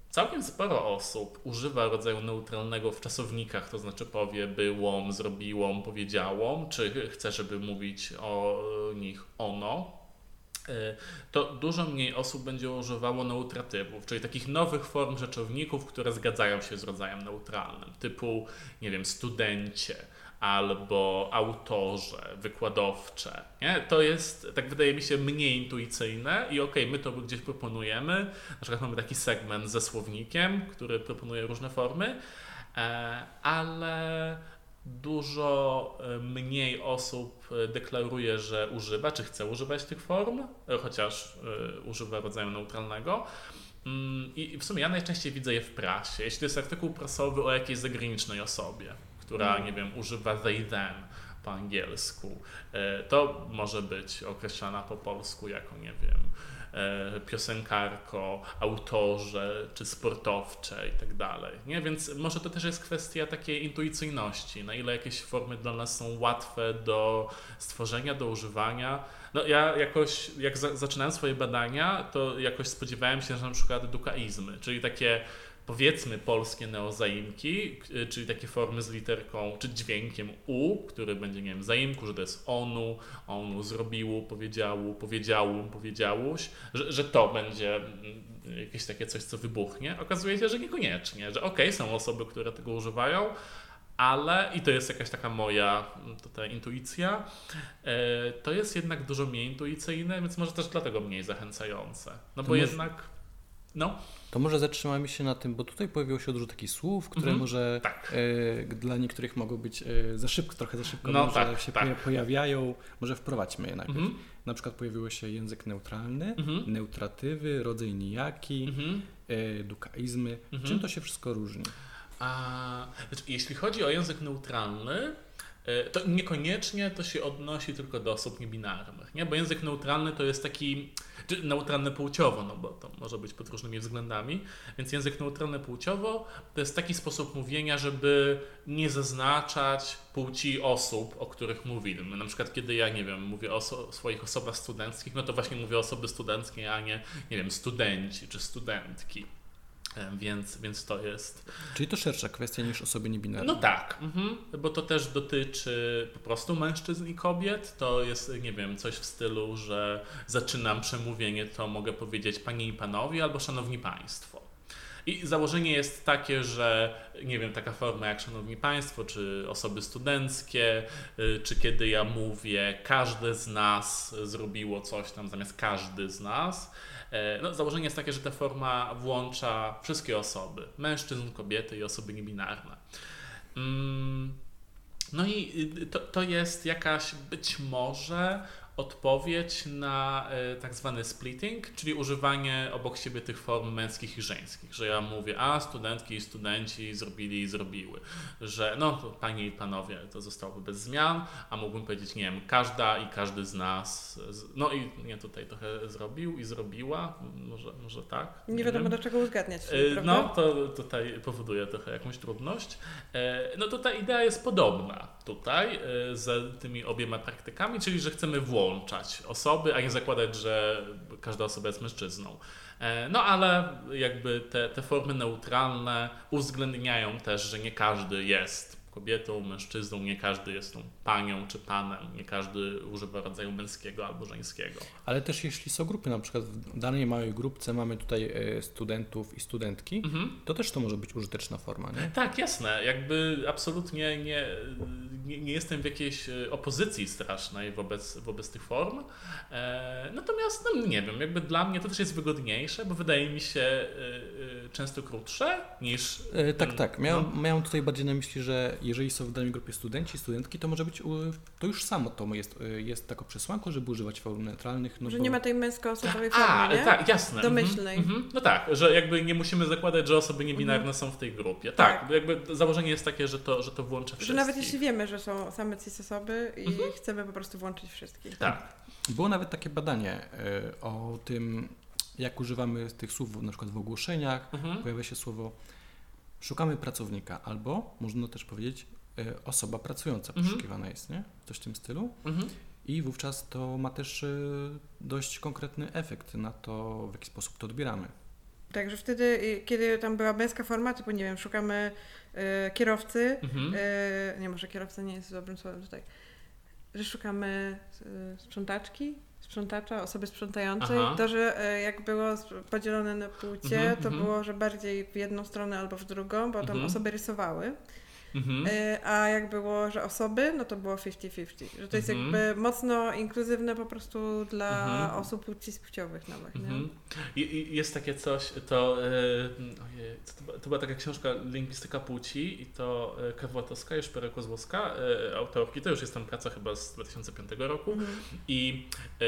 całkiem sporo osób używa rodzaju neutralnego w czasownikach, to znaczy powie byłom, zrobiłom, powiedziałom, czy chce, żeby mówić o nich ono, to dużo mniej osób będzie używało neutratywów, czyli takich nowych form rzeczowników, które zgadzają się z rodzajem neutralnym, typu, nie wiem, studencie albo autorze, wykładowcze. Nie? To jest, tak wydaje mi się, mniej intuicyjne i my to gdzieś proponujemy. Na przykład mamy taki segment ze słownikiem, który proponuje różne formy, ale Dużo mniej osób deklaruje, że używa, czy chce używać tych form, chociaż używa rodzaju neutralnego. I w sumie ja najczęściej widzę je w prasie. Jeśli to jest artykuł prasowy o jakiejś zagranicznej osobie, która, nie wiem, używa they, them po angielsku, to może być określana po polsku jako, nie wiem, piosenkarko, autorze czy sportowcze i tak dalej. Nie? Więc może to też jest kwestia takiej intuicyjności, na ile jakieś formy dla nas są łatwe do stworzenia, do używania. No ja jakoś, jak zaczynałem swoje badania, to jakoś spodziewałem się, że na przykład dukaizmy, czyli takie powiedzmy polskie neozaimki, czyli takie formy z literką czy dźwiękiem u, który będzie, nie wiem, zaimku, że to jest onu, onu zrobiło, powiedziało, powiedziałum, powiedziałuś, że to będzie jakieś takie coś, co wybuchnie. Okazuje się, że niekoniecznie, że okej, są osoby, które tego używają, ale, i to jest jakaś taka moja tutaj intuicja, to jest jednak dużo mniej intuicyjne, więc może też dlatego mniej zachęcające. No bo jednak... No. To może zatrzymamy się na tym, bo tutaj pojawiło się dużo takich słów, które może tak. Dla niektórych mogą być trochę za szybko, no może tak, się tak. pojawiają. Może wprowadźmy je najpierw. Na przykład pojawiło się język neutralny, neutratywy, rodzaj nijaki, dukaizmy. Czym to się wszystko różni? Jeśli chodzi o język neutralny, to niekoniecznie to się odnosi tylko do osób niebinarnych, nie? Bo język neutralny to jest taki, czy neutralny płciowo, no bo to może być pod różnymi względami, więc język neutralny płciowo to jest taki sposób mówienia, żeby nie zaznaczać płci osób, o których mówimy. Na przykład kiedy ja, nie wiem, mówię o swoich osobach studenckich, no to właśnie mówię osoby studenckie, a nie, nie wiem, studenci czy studentki. Więc to jest... Czyli to szersza kwestia niż osoby niebinarne. No tak, bo to też dotyczy po prostu mężczyzn i kobiet. To jest, nie wiem, coś w stylu, że zaczynam przemówienie, to mogę powiedzieć panie i panowie albo szanowni państwo. I założenie jest takie, że, nie wiem, taka forma jak szanowni państwo, czy osoby studenckie, czy kiedy ja mówię każdy z nas zrobiło coś tam zamiast każdy z nas. No, założenie jest takie, że ta forma włącza wszystkie osoby, mężczyzn, kobiety i osoby niebinarne. No i to jest jakaś być może odpowiedź na tak zwany splitting, czyli używanie obok siebie tych form męskich i żeńskich, że ja mówię, a studentki i studenci zrobili i zrobiły, że no to panie i panowie to zostałoby bez zmian, a mógłbym powiedzieć, nie wiem, każda i każdy z nas, no i nie, tutaj trochę zrobił i zrobiła, może tak. Nie wiadomo, do czego uzgadniać, prawda? No to tutaj powoduje trochę jakąś trudność. No to ta idea jest podobna tutaj z tymi obiema praktykami, czyli że chcemy włączać osoby, a nie zakładać, że każda osoba jest mężczyzną. No ale jakby te formy neutralne uwzględniają też, że nie każdy jest kobietą, mężczyzną, nie każdy jest tą panią czy panem, nie każdy używa rodzaju męskiego albo żeńskiego. Ale też jeśli są grupy, na przykład w danej małej grupce mamy tutaj studentów i studentki, to też to może być użyteczna forma, nie? Tak, jasne. Jakby absolutnie nie jestem w jakiejś opozycji strasznej wobec tych form. Natomiast, no nie wiem, jakby dla mnie to też jest wygodniejsze, bo wydaje mi się często krótsze niż... Tak. Miałem tutaj bardziej na myśli, że jeżeli są w danej grupie studenci, studentki, to może być, to już samo to jest taką przesłanką, żeby używać form neutralnych. No że bo... nie ma tej męskoosobowej formy, nie? Tak, jasne. Domyślnej. No tak, że jakby nie musimy zakładać, że osoby niebinarne są w tej grupie. Tak, jakby założenie jest takie, że to włącza wszystkich. Że nawet jeśli wiemy, że są same cis osoby i chcemy po prostu włączyć wszystkich. Tak. Było nawet takie badanie o tym, jak używamy tych słów na przykład w ogłoszeniach. Pojawia się słowo szukamy pracownika, albo można też powiedzieć osoba pracująca poszukiwana jest, nie? Coś w tym stylu. I wówczas to ma też dość konkretny efekt na to, w jaki sposób to odbieramy. Także wtedy, kiedy tam była męska forma, typu nie wiem, szukamy kierowcy, nie, może kierowca nie jest dobrym słowem tutaj, że szukamy sprzątacza, osoby sprzątającej. To, że jak było podzielone na płcie, to było, że bardziej w jedną stronę albo w drugą, bo tam osoby rysowały. A jak było, że osoby, no to było 50-50, że to jest jakby mocno inkluzywne po prostu dla osób płci płciowych nawet. Jest takie coś, to to była taka książka Lingwistyka Płci i to Karwatowska i Szpyra-Kozłowska, autorki, to już jest tam praca chyba z 2005 roku i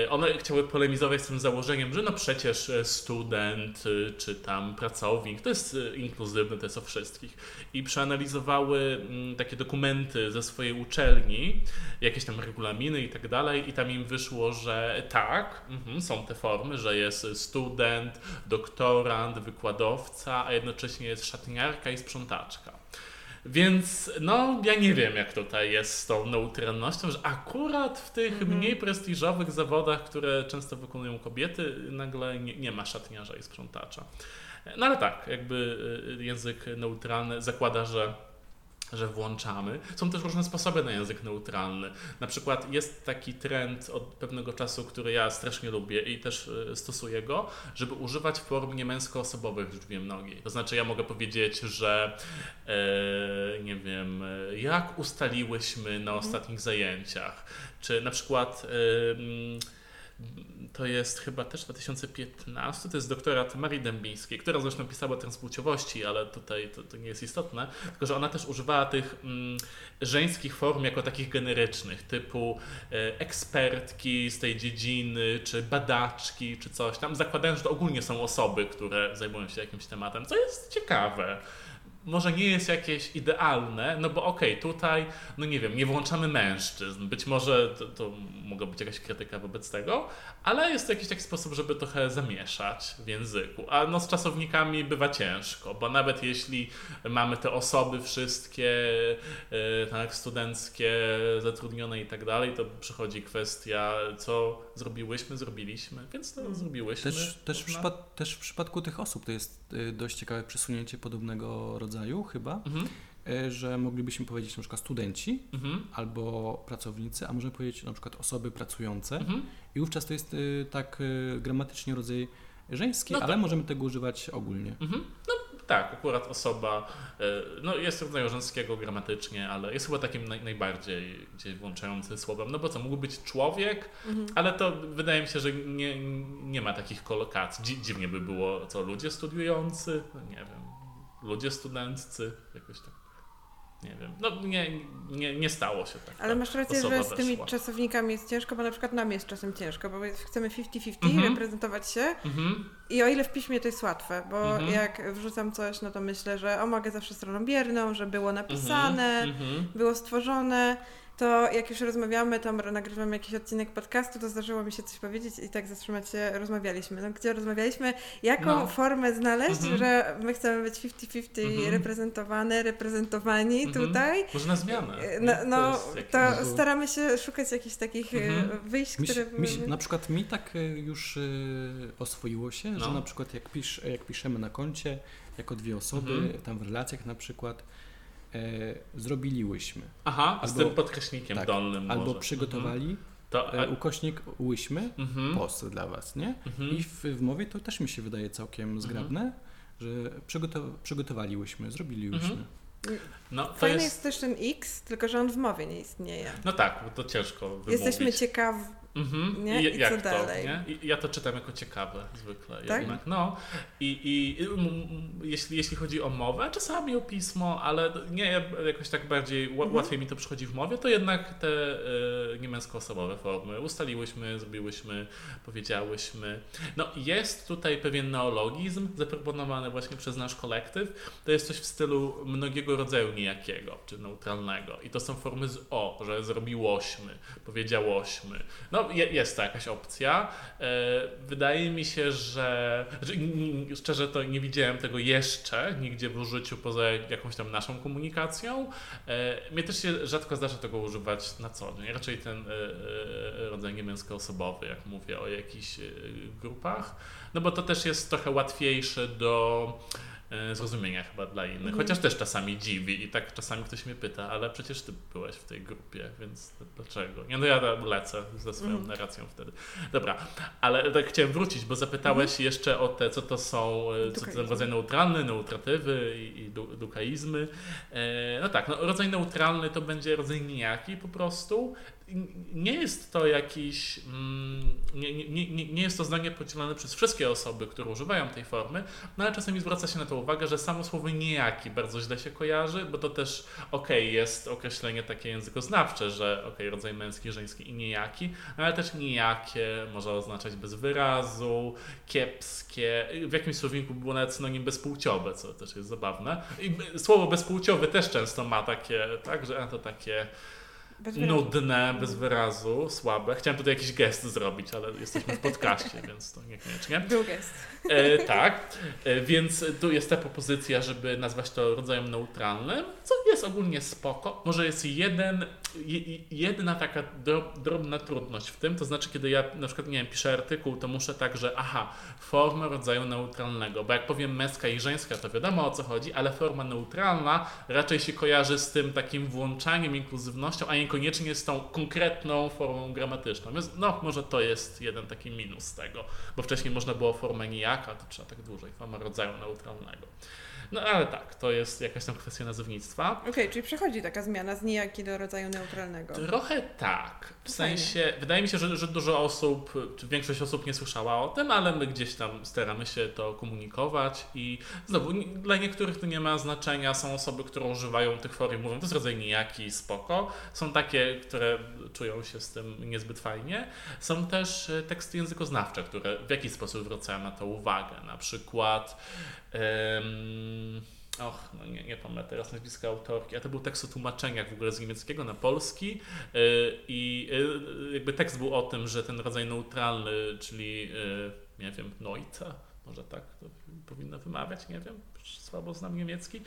one chciały polemizować z tym założeniem, że no przecież student czy tam pracownik to jest inkluzywny, to jest o wszystkich i przeanalizowały takie dokumenty ze swojej uczelni, jakieś tam regulaminy i tak dalej i tam im wyszło, że tak, są te formy, że jest student, doktorant, wykładowca, a jednocześnie jest szatniarka i sprzątaczka. Więc no ja nie wiem jak tutaj jest z tą neutralnością, że akurat w tych mniej prestiżowych zawodach, które często wykonują kobiety, nagle nie ma szatniarza i sprzątacza. No ale tak, jakby język neutralny zakłada, że włączamy. Są też różne sposoby na język neutralny. Na przykład jest taki trend od pewnego czasu, który ja strasznie lubię i też stosuję go, żeby używać form niemęskoosobowych w drzwi mnogiej. To znaczy ja mogę powiedzieć, że nie wiem, jak ustaliłyśmy na ostatnich zajęciach, czy na przykład to jest chyba też 2015, to jest doktorat Marii Dębińskiej, która zresztą pisała o transpłciowości, ale tutaj to nie jest istotne, tylko że ona też używała tych żeńskich form jako takich generycznych, typu ekspertki z tej dziedziny, czy badaczki, czy coś tam, zakładając, że to ogólnie są osoby, które zajmują się jakimś tematem, co jest ciekawe. Może nie jest jakieś idealne, no bo tutaj, no nie wiem, nie włączamy mężczyzn. Być może to mogła być jakaś krytyka wobec tego, ale jest to jakiś taki sposób, żeby trochę zamieszać w języku. A no z czasownikami bywa ciężko, bo nawet jeśli mamy te osoby wszystkie, tak, studenckie, zatrudnione i tak dalej, to przychodzi kwestia, co zrobiliśmy, więc to zrobiłyśmy. Też w przypadku tych osób to jest dość ciekawe przesunięcie podobnego rodzaju chyba, że moglibyśmy powiedzieć na przykład studenci albo pracownicy, a możemy powiedzieć na przykład osoby pracujące i wówczas to jest gramatycznie rodzaj żeński, ale możemy tego używać ogólnie. Tak, akurat osoba, no jest rodzaju żeńskiego gramatycznie, ale jest chyba takim najbardziej gdzieś włączającym słowem, no bo co, mógł być człowiek, ale to wydaje mi się, że nie ma takich kolokacji. Dziwnie by było, co, ludzie studiujący, no nie wiem, ludzie studenccy, jakoś tak, nie wiem, no nie stało się tak. Ale masz rację, że z tymi czasownikami jest ciężko, bo na przykład nam jest czasem ciężko, bo chcemy 50-50 reprezentować się i o ile w piśmie to jest łatwe, bo jak wrzucam coś, no to myślę, że mogę zawsze stroną bierną, że było napisane, było stworzone. To jak już rozmawiamy, tam nagrywam jakiś odcinek podcastu, to zdarzyło mi się coś powiedzieć i tak zatrzymać się, rozmawialiśmy. No, gdzie rozmawialiśmy, jaką formę znaleźć, że my chcemy być 50-50 reprezentowane, reprezentowani tutaj. Może na zmianę. No to staramy się szukać jakichś takich wyjść, które... na przykład mi tak już oswoiło się, że na przykład jak piszemy na koncie, jako dwie osoby, tam w relacjach na przykład, zrobiliłyśmy. Albo, z tym podkreśnikiem dolnym. Albo może przygotowali ukośnik łyśmy, post dla was, nie? I w mowie to też mi się wydaje całkiem zgrabne, że przygotowaliłyśmy, zrobiliłyśmy. No, to fajny jest też ten X, tylko że on w mowie nie istnieje. No tak, bo to ciężko wymówić. Jesteśmy ciekawi. Nie? I co dalej? Nie? Ja to czytam jako ciekawe zwykle. Tak? Jednak. No. Jeśli chodzi o mowę, czasami o pismo, ale nie, jakoś tak bardziej łatwiej mi to przychodzi w mowie, to jednak te niemęskoosobowe formy ustaliłyśmy, zrobiłyśmy, powiedziałyśmy. No jest tutaj pewien neologizm zaproponowany właśnie przez nasz kolektyw. To jest coś w stylu mnogiego rodzaju niejakiego, czy neutralnego. I to są formy z o, że zrobiłośmy, powiedziałośmy. No jest to jakaś opcja. Wydaje mi się, że szczerze to nie widziałem tego jeszcze nigdzie w użyciu poza jakąś tam naszą komunikacją. Mnie też się rzadko zdarza tego używać na co dzień. Raczej ten rodzaj niemęskoosobowy, jak mówię o jakichś grupach. No bo to też jest trochę łatwiejsze do zrozumienia chyba dla innych. Chociaż też czasami dziwi i tak czasami ktoś mnie pyta, ale przecież ty byłeś w tej grupie, więc dlaczego? No ja lecę ze swoją narracją wtedy. Dobra, ale tak chciałem wrócić, bo zapytałeś jeszcze o te, co to są, co to rodzaj neutralny, neutratywy i dukaizmy. No tak, no rodzaj neutralny to będzie rodzaj nijaki po prostu. nie jest to jakiś, nie jest to zdanie podzielane przez wszystkie osoby, które używają tej formy, no ale czasami zwraca się na to uwagę, że samo słowo niejaki bardzo źle się kojarzy, bo to też jest określenie takie językoznawcze, że rodzaj męski, żeński i niejaki, ale też nijakie może oznaczać bez wyrazu, kiepskie, w jakimś słowniku było nawet synonim bezpłciowe, co też jest zabawne. I słowo bezpłciowe też często ma takie, tak, że to takie nudne, bez wyrazu, słabe. Chciałem tutaj jakiś gest zrobić, ale jesteśmy w podcaście, więc to niekoniecznie. Był gest. Tak, więc tu jest ta propozycja, żeby nazwać to rodzajem neutralnym, co jest ogólnie spoko. Może jest jedna taka drobna trudność w tym, to znaczy, kiedy ja na przykład, piszę artykuł, to muszę tak, że forma rodzaju neutralnego, bo jak powiem męska i żeńska, to wiadomo o co chodzi, ale forma neutralna raczej się kojarzy z tym takim włączaniem, inkluzywnością, a niekoniecznie z tą konkretną formą gramatyczną. Więc może to jest jeden taki minus tego, bo wcześniej można było formę nijaka, to trzeba tak dłużej, forma rodzaju neutralnego. No ale tak, to jest jakaś tam kwestia nazewnictwa. Czyli przechodzi taka zmiana z nijaki do rodzaju neutralnego. Trochę tak. W sensie, wydaje mi się, że dużo osób, czy większość osób nie słyszała o tym, ale my gdzieś tam staramy się to komunikować i znowu, dla niektórych to nie ma znaczenia. Są osoby, które używają tych form i mówią, to jest rodzaj nijaki, spoko. Są takie, które czują się z tym niezbyt fajnie. Są też teksty językoznawcze, które w jakiś sposób zwracają na to uwagę. Na przykład nie pamiętam teraz nazwiska autorki, a to był tekst o tłumaczeniach w ogóle z niemieckiego na polski i jakby tekst był o tym, że ten rodzaj neutralny, czyli Neuta, może tak to powinno wymawiać, słabo znam niemiecki,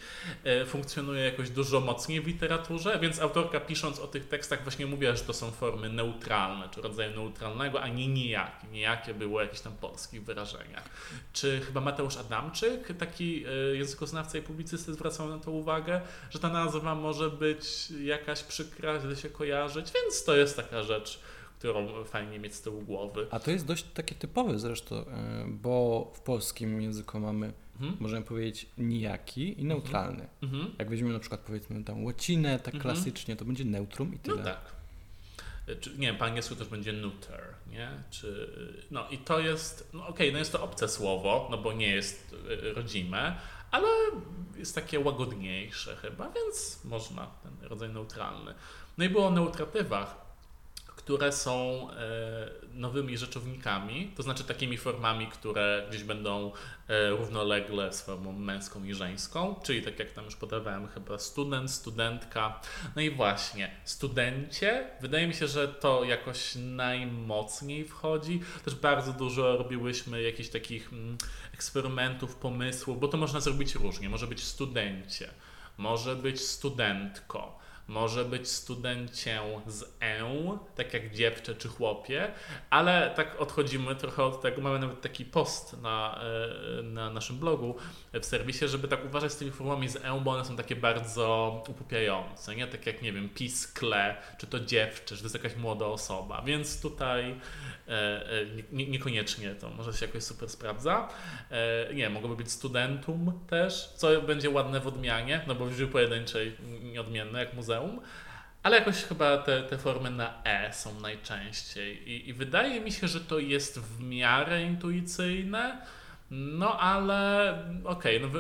funkcjonuje jakoś dużo mocniej w literaturze, więc autorka pisząc o tych tekstach właśnie mówiła, że to są formy neutralne, czy rodzaju neutralnego, a nie nijakie. Nijakie było jakieś tam polskich wyrażeniach. Czy chyba Mateusz Adamczyk, taki językoznawca i publicysta, zwracał na to uwagę, że ta nazwa może być jakaś przykra, źle się kojarzyć, więc to jest taka rzecz, którą fajnie mieć z tyłu głowy. A to jest dość takie typowe zresztą, bo w polskim języku mamy, możemy powiedzieć, nijaki i neutralny. Jak weźmiemy na przykład, powiedzmy, tam łacinę, tak klasycznie, to będzie neutrum i tyle. No tak. Po angielsku też będzie neuter, nie? I to jest, jest to obce słowo, bo nie jest rodzime, ale jest takie łagodniejsze chyba, więc można ten rodzaj neutralny. No i było o neutratywach, które są nowymi rzeczownikami, to znaczy takimi formami, które gdzieś będą równolegle z formą męską i żeńską, czyli tak jak tam już podawałem chyba student, studentka. No i właśnie, studencie, wydaje mi się, że to jakoś najmocniej wchodzi. Też bardzo dużo robiłyśmy jakichś takich eksperymentów, pomysłów, bo to można zrobić różnie. Może być studencie, może być studentko, może być studencię z tak jak dziewczę czy chłopie, ale tak odchodzimy trochę od tego, mamy nawet taki post na naszym blogu w serwisie, żeby tak uważać z tymi formami z bo one są takie bardzo upupiające, nie? Tak jak, piskle, czy to dziewczę, czy to jest jakaś młoda osoba, więc tutaj niekoniecznie to może się jakoś super sprawdza. Mogłoby być studentum też, co będzie ładne w odmianie, bo w liczbie pojedynczej nieodmienne jak muzeum, ale jakoś chyba te formy na są najczęściej i wydaje mi się, że to jest w miarę intuicyjne, ale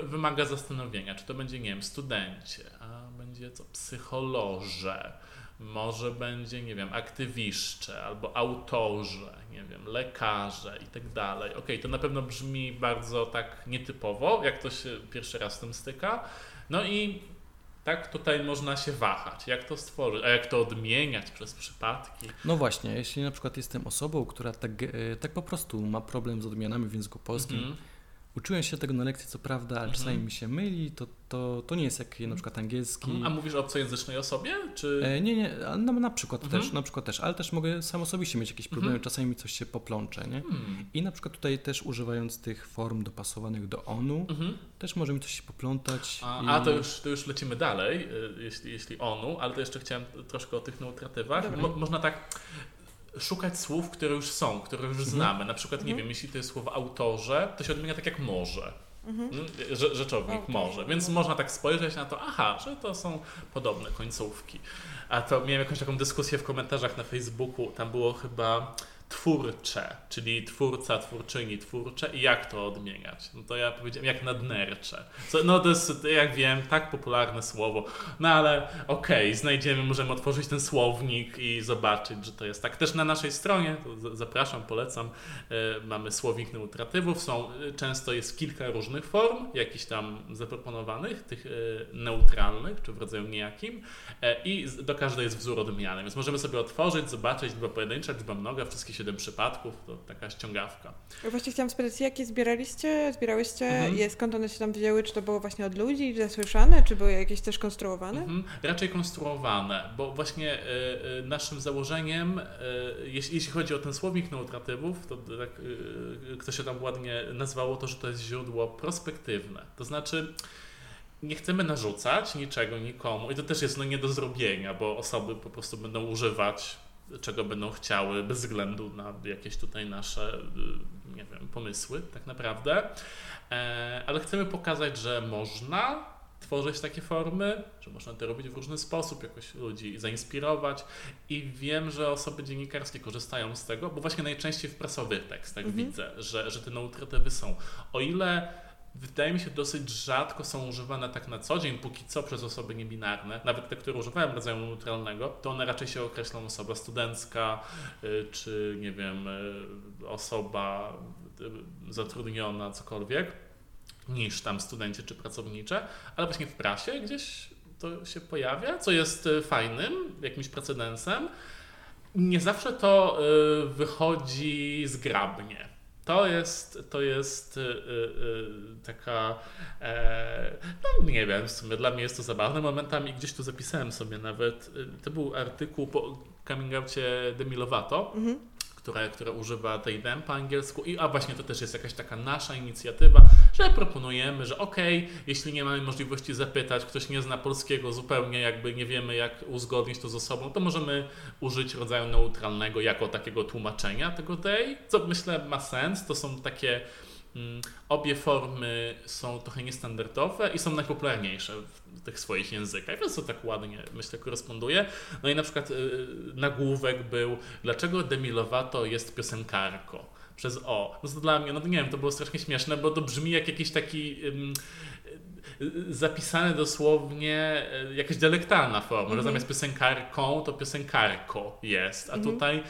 wymaga zastanowienia, czy to będzie, studencie, a będzie psycholoże, może będzie, aktywiszcze albo autorzy, lekarze i tak dalej. To na pewno brzmi bardzo tak nietypowo, jak to się pierwszy raz z tym styka. No i tak, tutaj można się wahać, jak to stworzyć, a jak to odmieniać przez przypadki. No właśnie, jeśli na przykład jestem osobą, która tak po prostu ma problem z odmianami w języku polskim, uczyłem się tego na lekcji, co prawda, ale czasami mi się myli, to nie jest jak na przykład angielski. A mówisz o obcojęzycznej osobie? Czy... Nie, na przykład też, ale też mogę sam osobiście mieć jakieś problemy, czasami mi coś się poplącze, nie? I na przykład tutaj też używając tych form dopasowanych do onu, też może mi coś się poplątać. To już lecimy dalej, jeśli onu, ale to jeszcze chciałem troszkę o tych neutratywach. Można tak szukać słów, które już są, które już znamy. Na przykład, jeśli to jest słowo autorze, to się odmienia tak jak morze. Rzeczownik okay. może, więc można tak spojrzeć na to, aha, że to są podobne końcówki. A to miałem jakąś taką dyskusję w komentarzach na Facebooku, tam było chyba twórcze, czyli twórca, twórczyni, twórcze i jak to odmieniać? No to ja powiedziałem, jak nadnercze. No to jest, jak wiem, tak popularne słowo, no ale okej, znajdziemy, możemy otworzyć ten słownik i zobaczyć, że to jest tak. Też na naszej stronie, to zapraszam, polecam, mamy słownik neutratywów, często jest kilka różnych form, jakichś tam zaproponowanych, tych neutralnych, czy w rodzaju niejakim i do każdej jest wzór odmiany, więc możemy sobie otworzyć, zobaczyć, liczba pojedyncza, liczba mnoga, wszystkie 7 przypadków, to taka ściągawka. Ja właśnie chciałam spytać, jakie zbierałyście i skąd one się tam wzięły? Czy to było właśnie od ludzi zasłyszane, czy były jakieś też konstruowane? Raczej konstruowane, bo właśnie naszym założeniem, jeśli chodzi o ten słownik neutratywów, to tak, ktoś się tam ładnie nazwało to, że to jest źródło prospektywne. To znaczy nie chcemy narzucać niczego nikomu i to też jest nie do zrobienia, bo osoby po prostu będą używać czego będą chciały, bez względu na jakieś tutaj nasze, nie wiem, pomysły tak naprawdę. Ale chcemy pokazać, że można tworzyć takie formy, że można to robić w różny sposób, jakoś ludzi zainspirować i wiem, że osoby dziennikarskie korzystają z tego, bo właśnie najczęściej w prasowych tekstach widzę, że te neutratywy są. O ile wydaje mi się, dosyć rzadko są używane tak na co dzień, póki co przez osoby niebinarne. Nawet te, które używałem rodzaju neutralnego, to one raczej się określą osoba studencka, czy nie wiem, osoba zatrudniona, cokolwiek, niż tam studenci czy pracownicze. Ale właśnie w prasie gdzieś to się pojawia, co jest fajnym, jakimś precedensem. Nie zawsze to wychodzi zgrabnie. To jest taka, no nie wiem, w sumie dla mnie jest to zabawne momentami, gdzieś tu zapisałem sobie nawet, to był artykuł po coming outcie Demi Lovato, która używa tej dem po angielsku, a właśnie to też jest jakaś taka nasza inicjatywa, że proponujemy, że jeśli nie mamy możliwości zapytać, ktoś nie zna polskiego zupełnie, jakby nie wiemy jak uzgodnić to ze sobą, to możemy użyć rodzaju neutralnego jako takiego tłumaczenia tego tej, co myślę ma sens, to są takie, obie formy są trochę niestandardowe i są najpopularniejsze w tych swoich językach, więc to tak ładnie, myślę, koresponduje. No i na przykład nagłówek był, dlaczego Demi Lovato jest piosenkarką? Przez O. No to dla mnie, no nie wiem, to było strasznie śmieszne, bo to brzmi jak jakiś taki zapisane dosłownie jakaś dialektalna forma, że zamiast piosenkarką to piosenkarko jest, a tutaj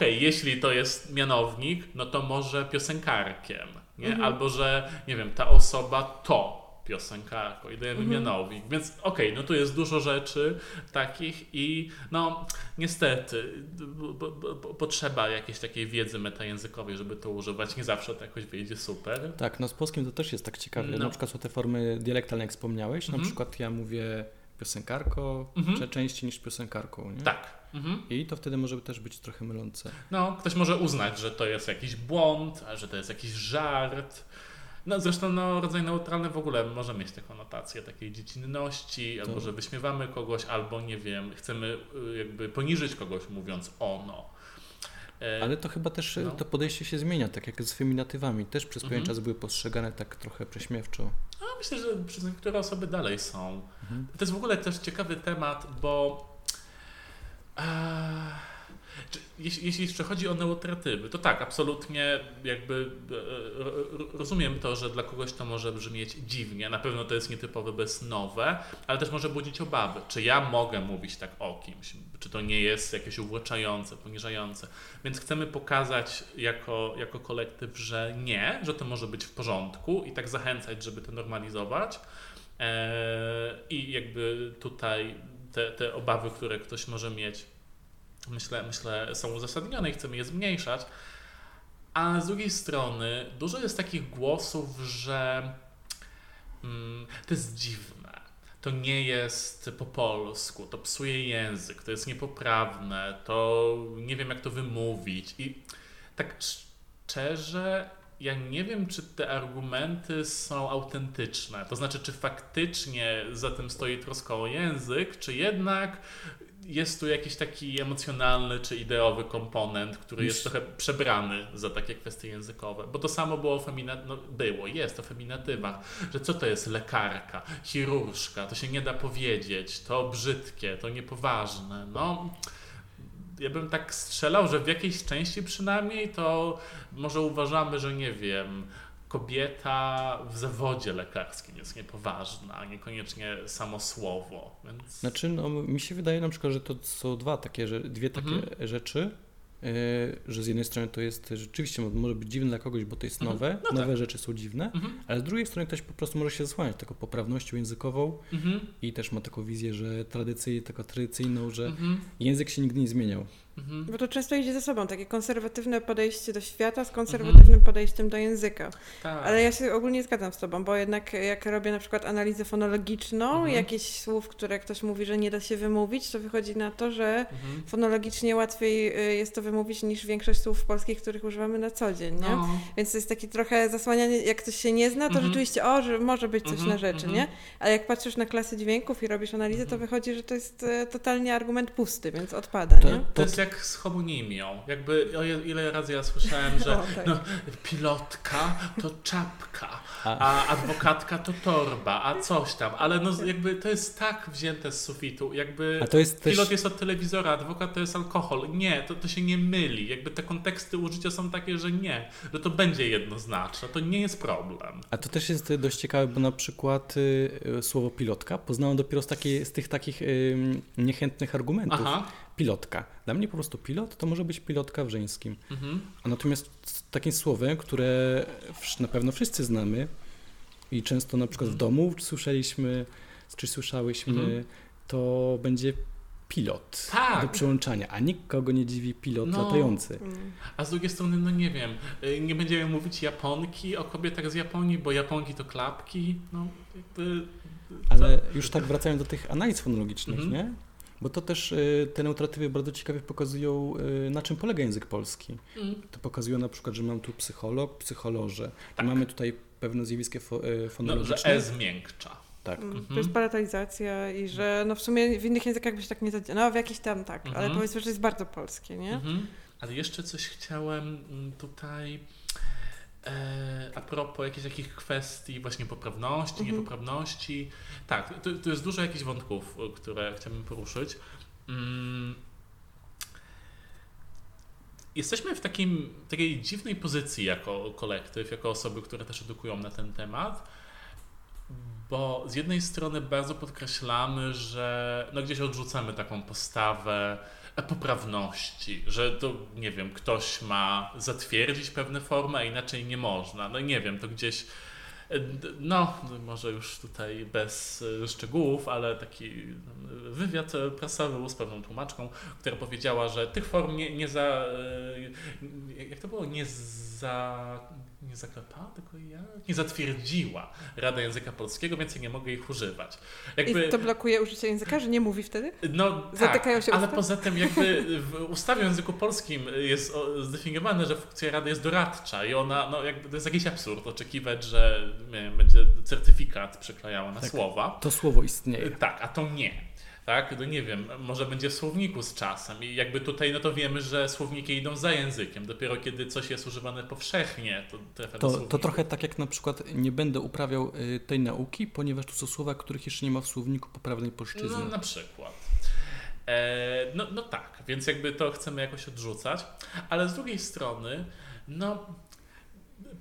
jeśli to jest mianownik, no to może piosenkarkiem, nie? Albo że, nie wiem, ta osoba to piosenkarko i dajemy mianownik, więc no tu jest dużo rzeczy takich i no niestety potrzeba jakiejś takiej wiedzy metajęzykowej, żeby to używać, nie zawsze to jakoś wyjdzie super. Tak, no z polskim to też jest tak ciekawe, na przykład są te formy dialektalne, jak wspomniałeś, na przykład ja mówię piosenkarko, częściej niż piosenkarką, nie? Tak. I to wtedy może też być trochę mylące. No, ktoś może uznać, że to jest jakiś błąd, a że to jest jakiś żart. No zresztą rodzaj neutralny w ogóle może mieć tę konotację takiej dziecinności, albo że wyśmiewamy kogoś, albo nie wiem, chcemy jakby poniżyć kogoś mówiąc ono. Ale to chyba też to podejście się zmienia, tak jak z feminatywami. Też przez pewien czas były postrzegane tak trochę prześmiewczo. A myślę, że przez niektóre osoby dalej są. To jest w ogóle też ciekawy temat, bo jeśli jeszcze chodzi o neutratywy, to tak, absolutnie jakby rozumiem to, że dla kogoś to może brzmieć dziwnie, na pewno to jest nietypowe, bez nowe, ale też może budzić obawy, czy ja mogę mówić tak o kimś, czy to nie jest jakieś uwłaczające, poniżające, więc chcemy pokazać jako kolektyw, że nie, że to może być w porządku i tak zachęcać, żeby to normalizować i jakby tutaj te obawy, które ktoś może mieć, myślę, są uzasadnione i chcemy je zmniejszać. A z drugiej strony dużo jest takich głosów, że to jest dziwne, to nie jest po polsku, to psuje język, to jest niepoprawne, to nie wiem jak to wymówić. I tak szczerze, ja nie wiem, czy te argumenty są autentyczne. To znaczy, czy faktycznie za tym stoi troska o język, czy jednak jest tu jakiś taki emocjonalny czy ideowy komponent, który jest trochę przebrany za takie kwestie językowe. Bo to samo było jest o feminatywach, że co to jest lekarka, chirurżka, to się nie da powiedzieć, to brzydkie, to niepoważne. No, ja bym tak strzelał, że w jakiejś części przynajmniej to może uważamy, że nie wiem, kobieta w zawodzie lekarskim jest niepoważna, niekoniecznie samo słowo. Więc... Znaczy, no, mi się wydaje na przykład, że to są dwie takie rzeczy, że z jednej strony to jest rzeczywiście, może być dziwne dla kogoś, bo to jest nowe, rzeczy są dziwne, ale z drugiej strony ktoś po prostu może się zasłaniać taką poprawnością językową i też ma taką wizję, że tradycyjną, że język się nigdy nie zmieniał. Bo to często idzie ze sobą, takie konserwatywne podejście do świata z konserwatywnym podejściem do języka. Tak. Ale ja się ogólnie zgadzam z tobą, bo jednak jak robię na przykład analizę fonologiczną, jakichś słów, które ktoś mówi, że nie da się wymówić, to wychodzi na to, że fonologicznie łatwiej jest to wymówić niż większość słów polskich, których używamy na co dzień, nie? No. Więc to jest takie trochę zasłanianie, jak ktoś się nie zna, to rzeczywiście, że może być coś na rzeczy, nie? Ale jak patrzysz na klasy dźwięków i robisz analizę, to wychodzi, że to jest totalnie argument pusty, więc odpada, nie? Jak z homonimią. Jakby ile razy ja słyszałem, że pilotka to czapka, a adwokatka to torba, a coś tam. Ale jakby to jest tak wzięte z sufitu. Jakby pilot jest od telewizora, adwokat to jest alkohol. Nie, to się nie myli. Jakby te konteksty użycia są takie, że nie. Że to będzie jednoznaczne. To nie jest problem. A to też jest dość ciekawe, bo na przykład słowo pilotka poznałem dopiero z tych takich niechętnych argumentów. Aha. Pilotka. Dla mnie po prostu pilot to może być pilotka w żeńskim. A natomiast takim słowem, które na pewno wszyscy znamy i często na przykład w domu słyszałyśmy, to będzie pilot do przełączania, a nikogo nie dziwi pilot latający. A z drugiej strony, nie wiem, nie będziemy mówić Japonki o kobietach z Japonii, bo Japonki to klapki. Ale już tak wracając do tych analiz fonologicznych, nie? Bo to też te neutratywy bardzo ciekawie pokazują, na czym polega język polski. To pokazują na przykład, że mam tu psycholog, psycholoże. Tak. Mamy tutaj pewne zjawisko fonologiczne. Że e zmiękcza. Tak. To jest palatalizacja i że w sumie w innych językach by się tak nie zadziało. W jakiś tam tak, ale powiedzmy, że jest bardzo polskie, nie? Ale jeszcze coś chciałem tutaj... A propos jakichś kwestii właśnie poprawności, niepoprawności. Tak, tu jest dużo jakichś wątków, które chciałbym poruszyć. Jesteśmy w takiej dziwnej pozycji jako kolektyw, jako osoby, które też edukują na ten temat, bo z jednej strony bardzo podkreślamy, że gdzieś odrzucamy taką postawę poprawności, że to, nie wiem, ktoś ma zatwierdzić pewne formy, a inaczej nie można. Nie wiem, to gdzieś, może już tutaj bez szczegółów, ale taki wywiad prasowy był z pewną tłumaczką, która powiedziała, że tych form nie zatwierdziła Rada Języka Polskiego, więc ja nie mogę ich używać. I to blokuje użycie języka, że nie mówi wtedy? Zatykają się ale poza tym w ustawie o języku polskim jest zdefiniowane, że funkcja Rady jest doradcza i ona, to jest jakiś absurd oczekiwać, że będzie certyfikat przyklejała na słowa. To słowo istnieje. Tak, a to nie. Tak, nie wiem, może będzie w słowniku z czasem i tutaj to wiemy, że słowniki idą za językiem. Dopiero kiedy coś jest używane powszechnie, to trafia do słownika. To trochę tak jak na przykład nie będę uprawiał tej nauki, ponieważ to są słowa, których jeszcze nie ma w słowniku poprawnej polszczyzny. Na przykład. Tak, więc to chcemy jakoś odrzucać, ale z drugiej strony,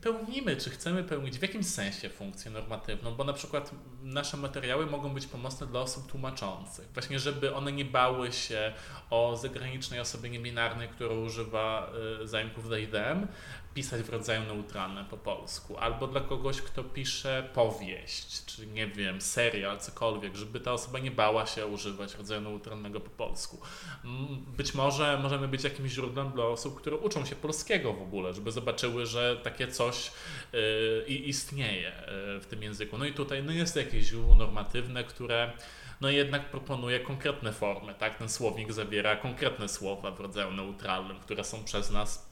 pełnimy, czy chcemy pełnić w jakimś sensie funkcję normatywną, bo na przykład nasze materiały mogą być pomocne dla osób tłumaczących. Właśnie, żeby one nie bały się o zagranicznej osobie niebinarnej, która używa zaimków they/them, pisać w rodzaju neutralnym po polsku. Albo dla kogoś, kto pisze powieść, czy nie wiem, serial, cokolwiek, żeby ta osoba nie bała się używać rodzaju neutralnego po polsku. Być może możemy być jakimś źródłem dla osób, które uczą się polskiego w ogóle, żeby zobaczyły, że takie coś istnieje w tym języku. I tutaj jest jakieś źródło normatywne, które jednak proponuje konkretne formy. Tak? Ten słownik zawiera konkretne słowa w rodzaju neutralnym, które są przez nas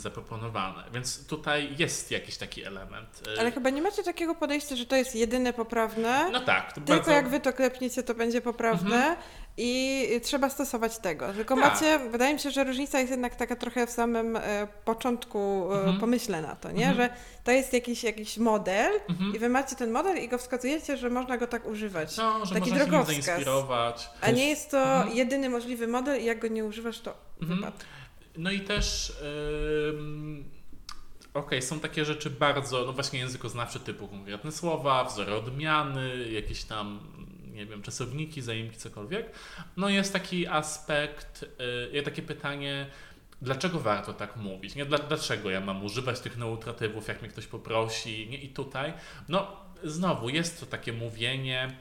zaproponowane. Więc tutaj jest jakiś taki element. Ale chyba nie macie takiego podejścia, że to jest jedyne poprawne. No tak. Tylko bardzo... jak wy to klepniecie, to będzie poprawne i trzeba stosować tego. Tylko tak. Macie, wydaje mi się, że różnica jest jednak taka trochę w samym początku pomyśle na to, nie? Że to jest jakiś model i wy macie ten model i go wskazujecie, że można go tak używać. No, że taki można drogowskaz. Się zainspirować. A nie jest to jedyny możliwy model i jak go nie używasz, to wypadł. No i też są takie rzeczy bardzo, no właśnie językoznawcze typu konkretne słowa, wzory odmiany, jakieś tam, nie wiem, czasowniki, zaimki, cokolwiek. No jest taki aspekt, takie pytanie, dlaczego warto tak mówić? Nie? Dlaczego ja mam używać tych neutratywów, jak mnie ktoś poprosi? Nie? I tutaj, no znowu jest to takie mówienie,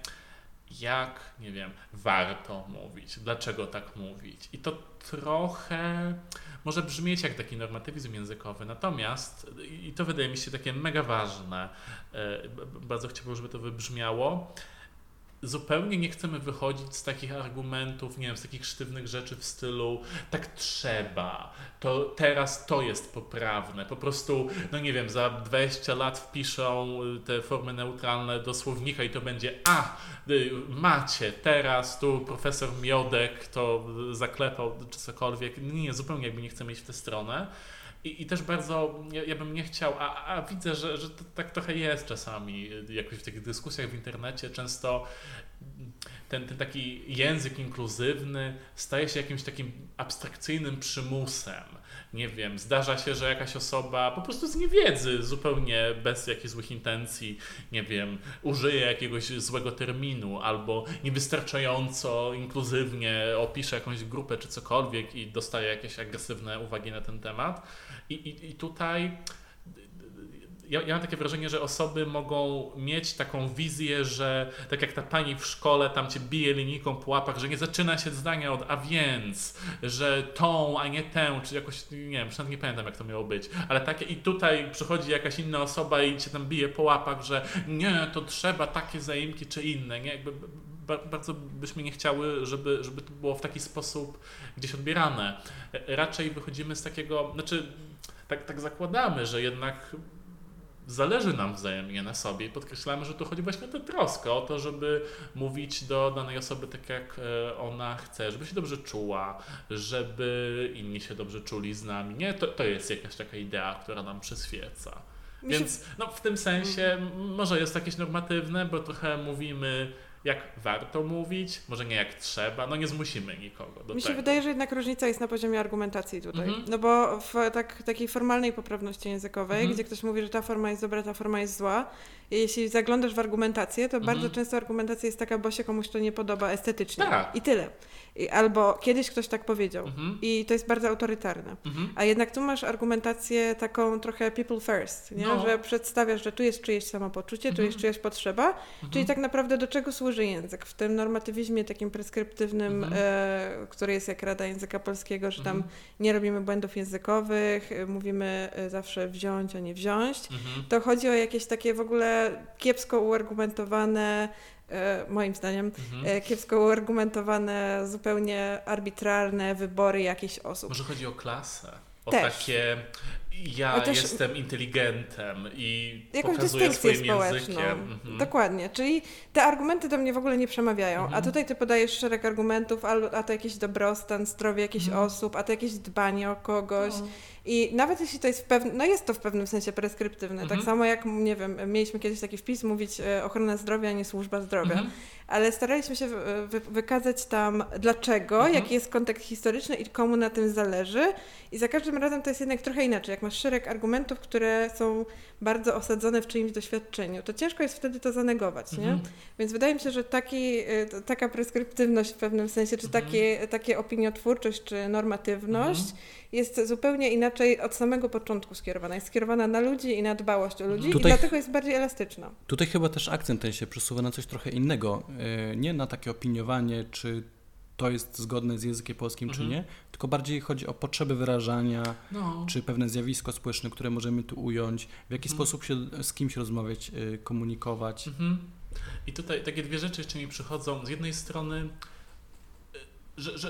jak, nie wiem, warto mówić, dlaczego tak mówić. I to trochę może brzmieć jak taki normatywizm językowy, natomiast, i to wydaje mi się takie mega ważne, bardzo chciałbym, żeby to wybrzmiało, zupełnie nie chcemy wychodzić z takich argumentów, nie wiem, z takich sztywnych rzeczy w stylu tak trzeba, to teraz to jest poprawne, po prostu, no nie wiem, za 20 lat wpiszą te formy neutralne do słownika i to będzie macie, teraz tu profesor Miodek to zaklepał, czy cokolwiek. Nie, zupełnie jakby nie chcemy iść w tę stronę. I też bardzo, ja bym nie chciał, a widzę, że to tak trochę jest czasami, jakoś w tych dyskusjach w internecie często ten taki język inkluzywny staje się jakimś takim abstrakcyjnym przymusem. Nie wiem, zdarza się, że jakaś osoba po prostu z niewiedzy, zupełnie bez jakichś złych intencji, nie wiem, użyje jakiegoś złego terminu albo niewystarczająco inkluzywnie opisze jakąś grupę czy cokolwiek i dostaje jakieś agresywne uwagi na ten temat. I tutaj ja mam takie wrażenie, że osoby mogą mieć taką wizję, że tak jak ta pani w szkole tam cię bije linijką po łapach, że nie zaczyna się zdania od a więc, że tą, a nie tę, czy jakoś, nie wiem, przynajmniej nie pamiętam jak to miało być, ale takie i tutaj przychodzi jakaś inna osoba i cię tam bije po łapach, że nie, to trzeba takie zaimki czy inne, nie? Jakby bardzo byśmy nie chciały, żeby to było w taki sposób gdzieś odbierane. Raczej wychodzimy z takiego, znaczy tak zakładamy, że jednak zależy nam wzajemnie na sobie i podkreślamy, że tu chodzi właśnie o tę troskę, o to, żeby mówić do danej osoby tak, jak ona chce, żeby się dobrze czuła, żeby inni się dobrze czuli z nami. Nie, to jest jakaś taka idea, która nam przyświeca. Więc no, w tym sensie może jest jakieś normatywne, bo trochę mówimy jak warto mówić, może nie jak trzeba, no nie zmusimy nikogo do tego. Mi się wydaje, że jednak różnica jest na poziomie argumentacji tutaj, no bo w takiej formalnej poprawności językowej, gdzie ktoś mówi, że ta forma jest dobra, ta forma jest zła, jeśli zaglądasz w argumentację, to bardzo często argumentacja jest taka, bo się komuś to nie podoba estetycznie i tyle. Albo kiedyś ktoś tak powiedział i to jest bardzo autorytarne. A jednak tu masz argumentację taką trochę people first, nie? No. Że przedstawiasz, że tu jest czyjeś samopoczucie, tu jest czyjaś potrzeba, czyli tak naprawdę do czego służy język w tym normatywizmie takim preskryptywnym, który jest jak Rada Języka Polskiego, że tam nie robimy błędów językowych, mówimy zawsze wziąć, a nie wziąć. To chodzi o jakieś takie w ogóle kiepsko uargumentowane, moim zdaniem, kiepsko uargumentowane, zupełnie arbitralne wybory jakichś osób. Może chodzi o klasę, o też. Takie jestem inteligentem i pokazuję swoim językiem. Dokładnie, czyli te argumenty do mnie w ogóle nie przemawiają, a tutaj ty podajesz szereg argumentów, a to jakiś dobrostan, zdrowie jakichś osób, a to jakieś dbanie o kogoś. I nawet jeśli to jest jest to w pewnym sensie preskryptywne, tak samo jak, nie wiem, mieliśmy kiedyś taki wpis mówić ochrona zdrowia, a nie służba zdrowia, ale staraliśmy się wykazać tam dlaczego, jaki jest kontekst historyczny i komu na tym zależy i za każdym razem to jest jednak trochę inaczej, jak masz szereg argumentów, które są bardzo osadzone w czyimś doświadczeniu, to ciężko jest wtedy to zanegować, nie? Więc wydaje mi się, że taka preskryptywność w pewnym sensie, czy takie opiniotwórczość, czy normatywność jest zupełnie inaczej od samego początku skierowana. Jest skierowana na ludzi i na dbałość o ludzi i dlatego jest bardziej elastyczna. Tutaj chyba też akcent ten się przesuwa na coś trochę innego. Nie na takie opiniowanie, czy to jest zgodne z językiem polskim, czy nie, tylko bardziej chodzi o potrzeby wyrażania, czy pewne zjawisko społeczne, które możemy tu ująć, w jaki sposób się z kimś rozmawiać, komunikować. I tutaj takie dwie rzeczy jeszcze mi przychodzą. Z jednej strony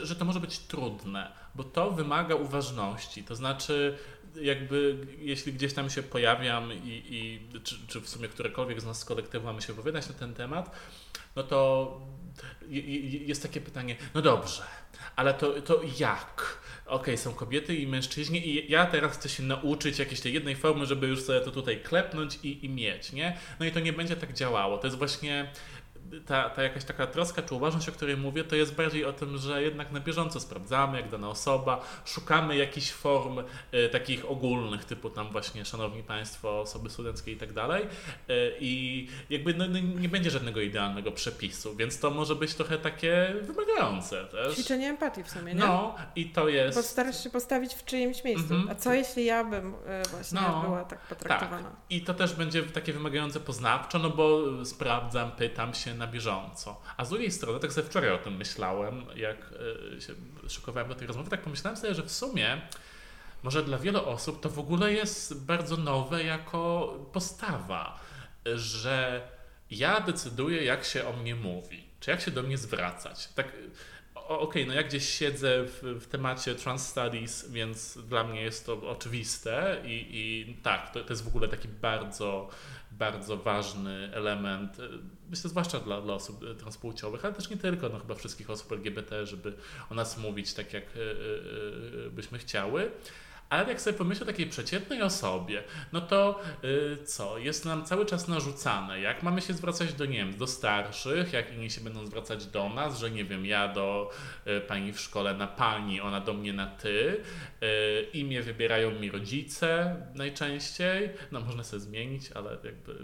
że to może być trudne, bo to wymaga uważności, to znaczy jakby jeśli gdzieś tam się pojawiam czy w sumie którekolwiek z nas z kolektywu mamy się wypowiadać na ten temat, no to jest takie pytanie, no dobrze, ale to jak? Okej, są kobiety i mężczyźni i ja teraz chcę się nauczyć jakiejś tej jednej formy, żeby już sobie to tutaj klepnąć i mieć, nie? No i to nie będzie tak działało. To jest właśnie ta jakaś taka troska czy uważność, o której mówię, to jest bardziej o tym, że jednak na bieżąco sprawdzamy, jak dana osoba, szukamy jakichś form takich ogólnych, typu tam właśnie szanowni państwo, osoby studenckie i tak dalej i jakby no, nie będzie żadnego idealnego przepisu, więc to może być trochę takie wymagające też. Ćwiczenie empatii w sumie, nie? No i to jest... Postarasz się postawić w czyimś miejscu, a co jeśli ja bym właśnie była tak potraktowana? Tak. I to też będzie takie wymagające poznawczo, no bo sprawdzam, pytam się na bieżąco. A z drugiej strony, tak sobie wczoraj o tym myślałem, jak się szykowałem do tej rozmowy, tak pomyślałem sobie, że w sumie może dla wielu osób to w ogóle jest bardzo nowe jako postawa, że ja decyduję, jak się o mnie mówi, czy jak się do mnie zwracać. Tak, okej, no ja gdzieś siedzę w temacie trans studies, więc dla mnie jest to oczywiste i tak, to jest w ogóle taki bardzo, bardzo ważny element, myślę zwłaszcza dla osób transpłciowych, ale też nie tylko, no chyba wszystkich osób LGBT, żeby o nas mówić tak, jak byśmy chciały. Ale jak sobie pomyślę o takiej przeciętnej osobie, no to co? Jest nam cały czas narzucane, jak mamy się zwracać do, nie wiem, do starszych, jak inni się będą zwracać do nas, że nie wiem, ja do pani w szkole na pani, ona do mnie na ty, imię wybierają mi rodzice najczęściej, no można sobie zmienić, ale jakby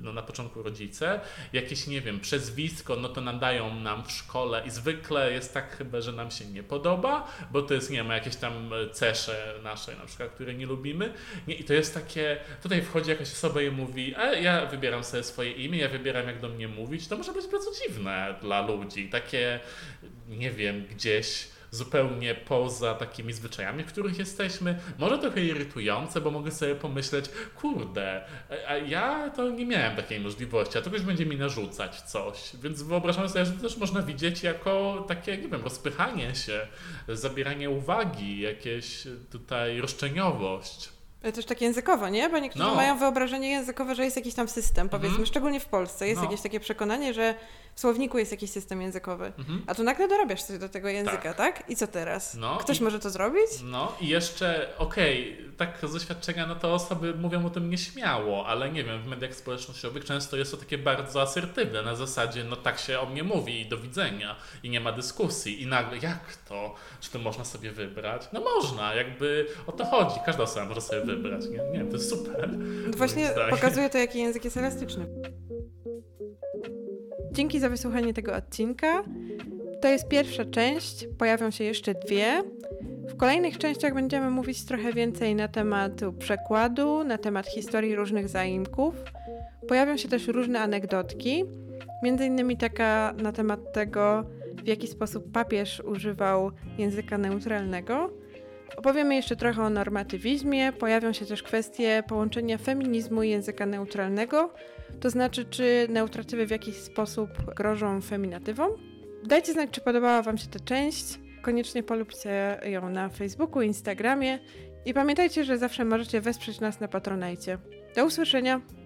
no na początku rodzice, jakieś, nie wiem, przezwisko, no to nadają nam w szkole i zwykle jest tak chyba, że nam się nie podoba, bo to jest, nie wiem, jakieś tam cesze nasze, na przykład, które nie lubimy. Nie, i to jest takie, tutaj wchodzi jakaś osoba i mówi, a ja wybieram sobie swoje imię, ja wybieram, jak do mnie mówić. To może być bardzo dziwne dla ludzi. Takie, nie wiem, gdzieś zupełnie poza takimi zwyczajami, w których jesteśmy. Może trochę irytujące, bo mogę sobie pomyśleć, kurde, a ja to nie miałem takiej możliwości, a to ktoś będzie mi narzucać coś. Więc wyobrażam sobie, że to też można widzieć jako takie, nie wiem, rozpychanie się, zabieranie uwagi, jakieś tutaj roszczeniowość. Też tak językowo, nie? Bo niektórzy mają wyobrażenie językowe, że jest jakiś tam system, powiedzmy, szczególnie w Polsce. Jest jakieś takie przekonanie, że w słowniku jest jakiś system językowy, a tu nagle dorabiasz coś do tego języka, tak? I co teraz? No, ktoś może to zrobić? No i jeszcze, okej, tak z doświadczenia, no to osoby mówią o tym nieśmiało, ale nie wiem, w mediach społecznościowych często jest to takie bardzo asertywne, na zasadzie, no tak się o mnie mówi i do widzenia, i nie ma dyskusji, i nagle, jak to? Czy to można sobie wybrać? No można, jakby o to chodzi, każda osoba może sobie wybrać, nie wiem, to jest super. Właśnie pokazuje to, jaki język jest elastyczny. Dzięki za wysłuchanie tego odcinka. To jest pierwsza część, pojawią się jeszcze dwie. W kolejnych częściach będziemy mówić trochę więcej na temat przekładu, na temat historii różnych zaimków. Pojawią się też różne anegdotki, między innymi taka na temat tego, w jaki sposób papież używał języka neutralnego. Opowiemy jeszcze trochę o normatywizmie, pojawią się też kwestie połączenia feminizmu i języka neutralnego, to znaczy czy neutratywy w jakiś sposób grożą feminatywom. Dajcie znać, czy podobała Wam się ta część, koniecznie polubcie ją na Facebooku, Instagramie i pamiętajcie, że zawsze możecie wesprzeć nas na Patronite. Do usłyszenia!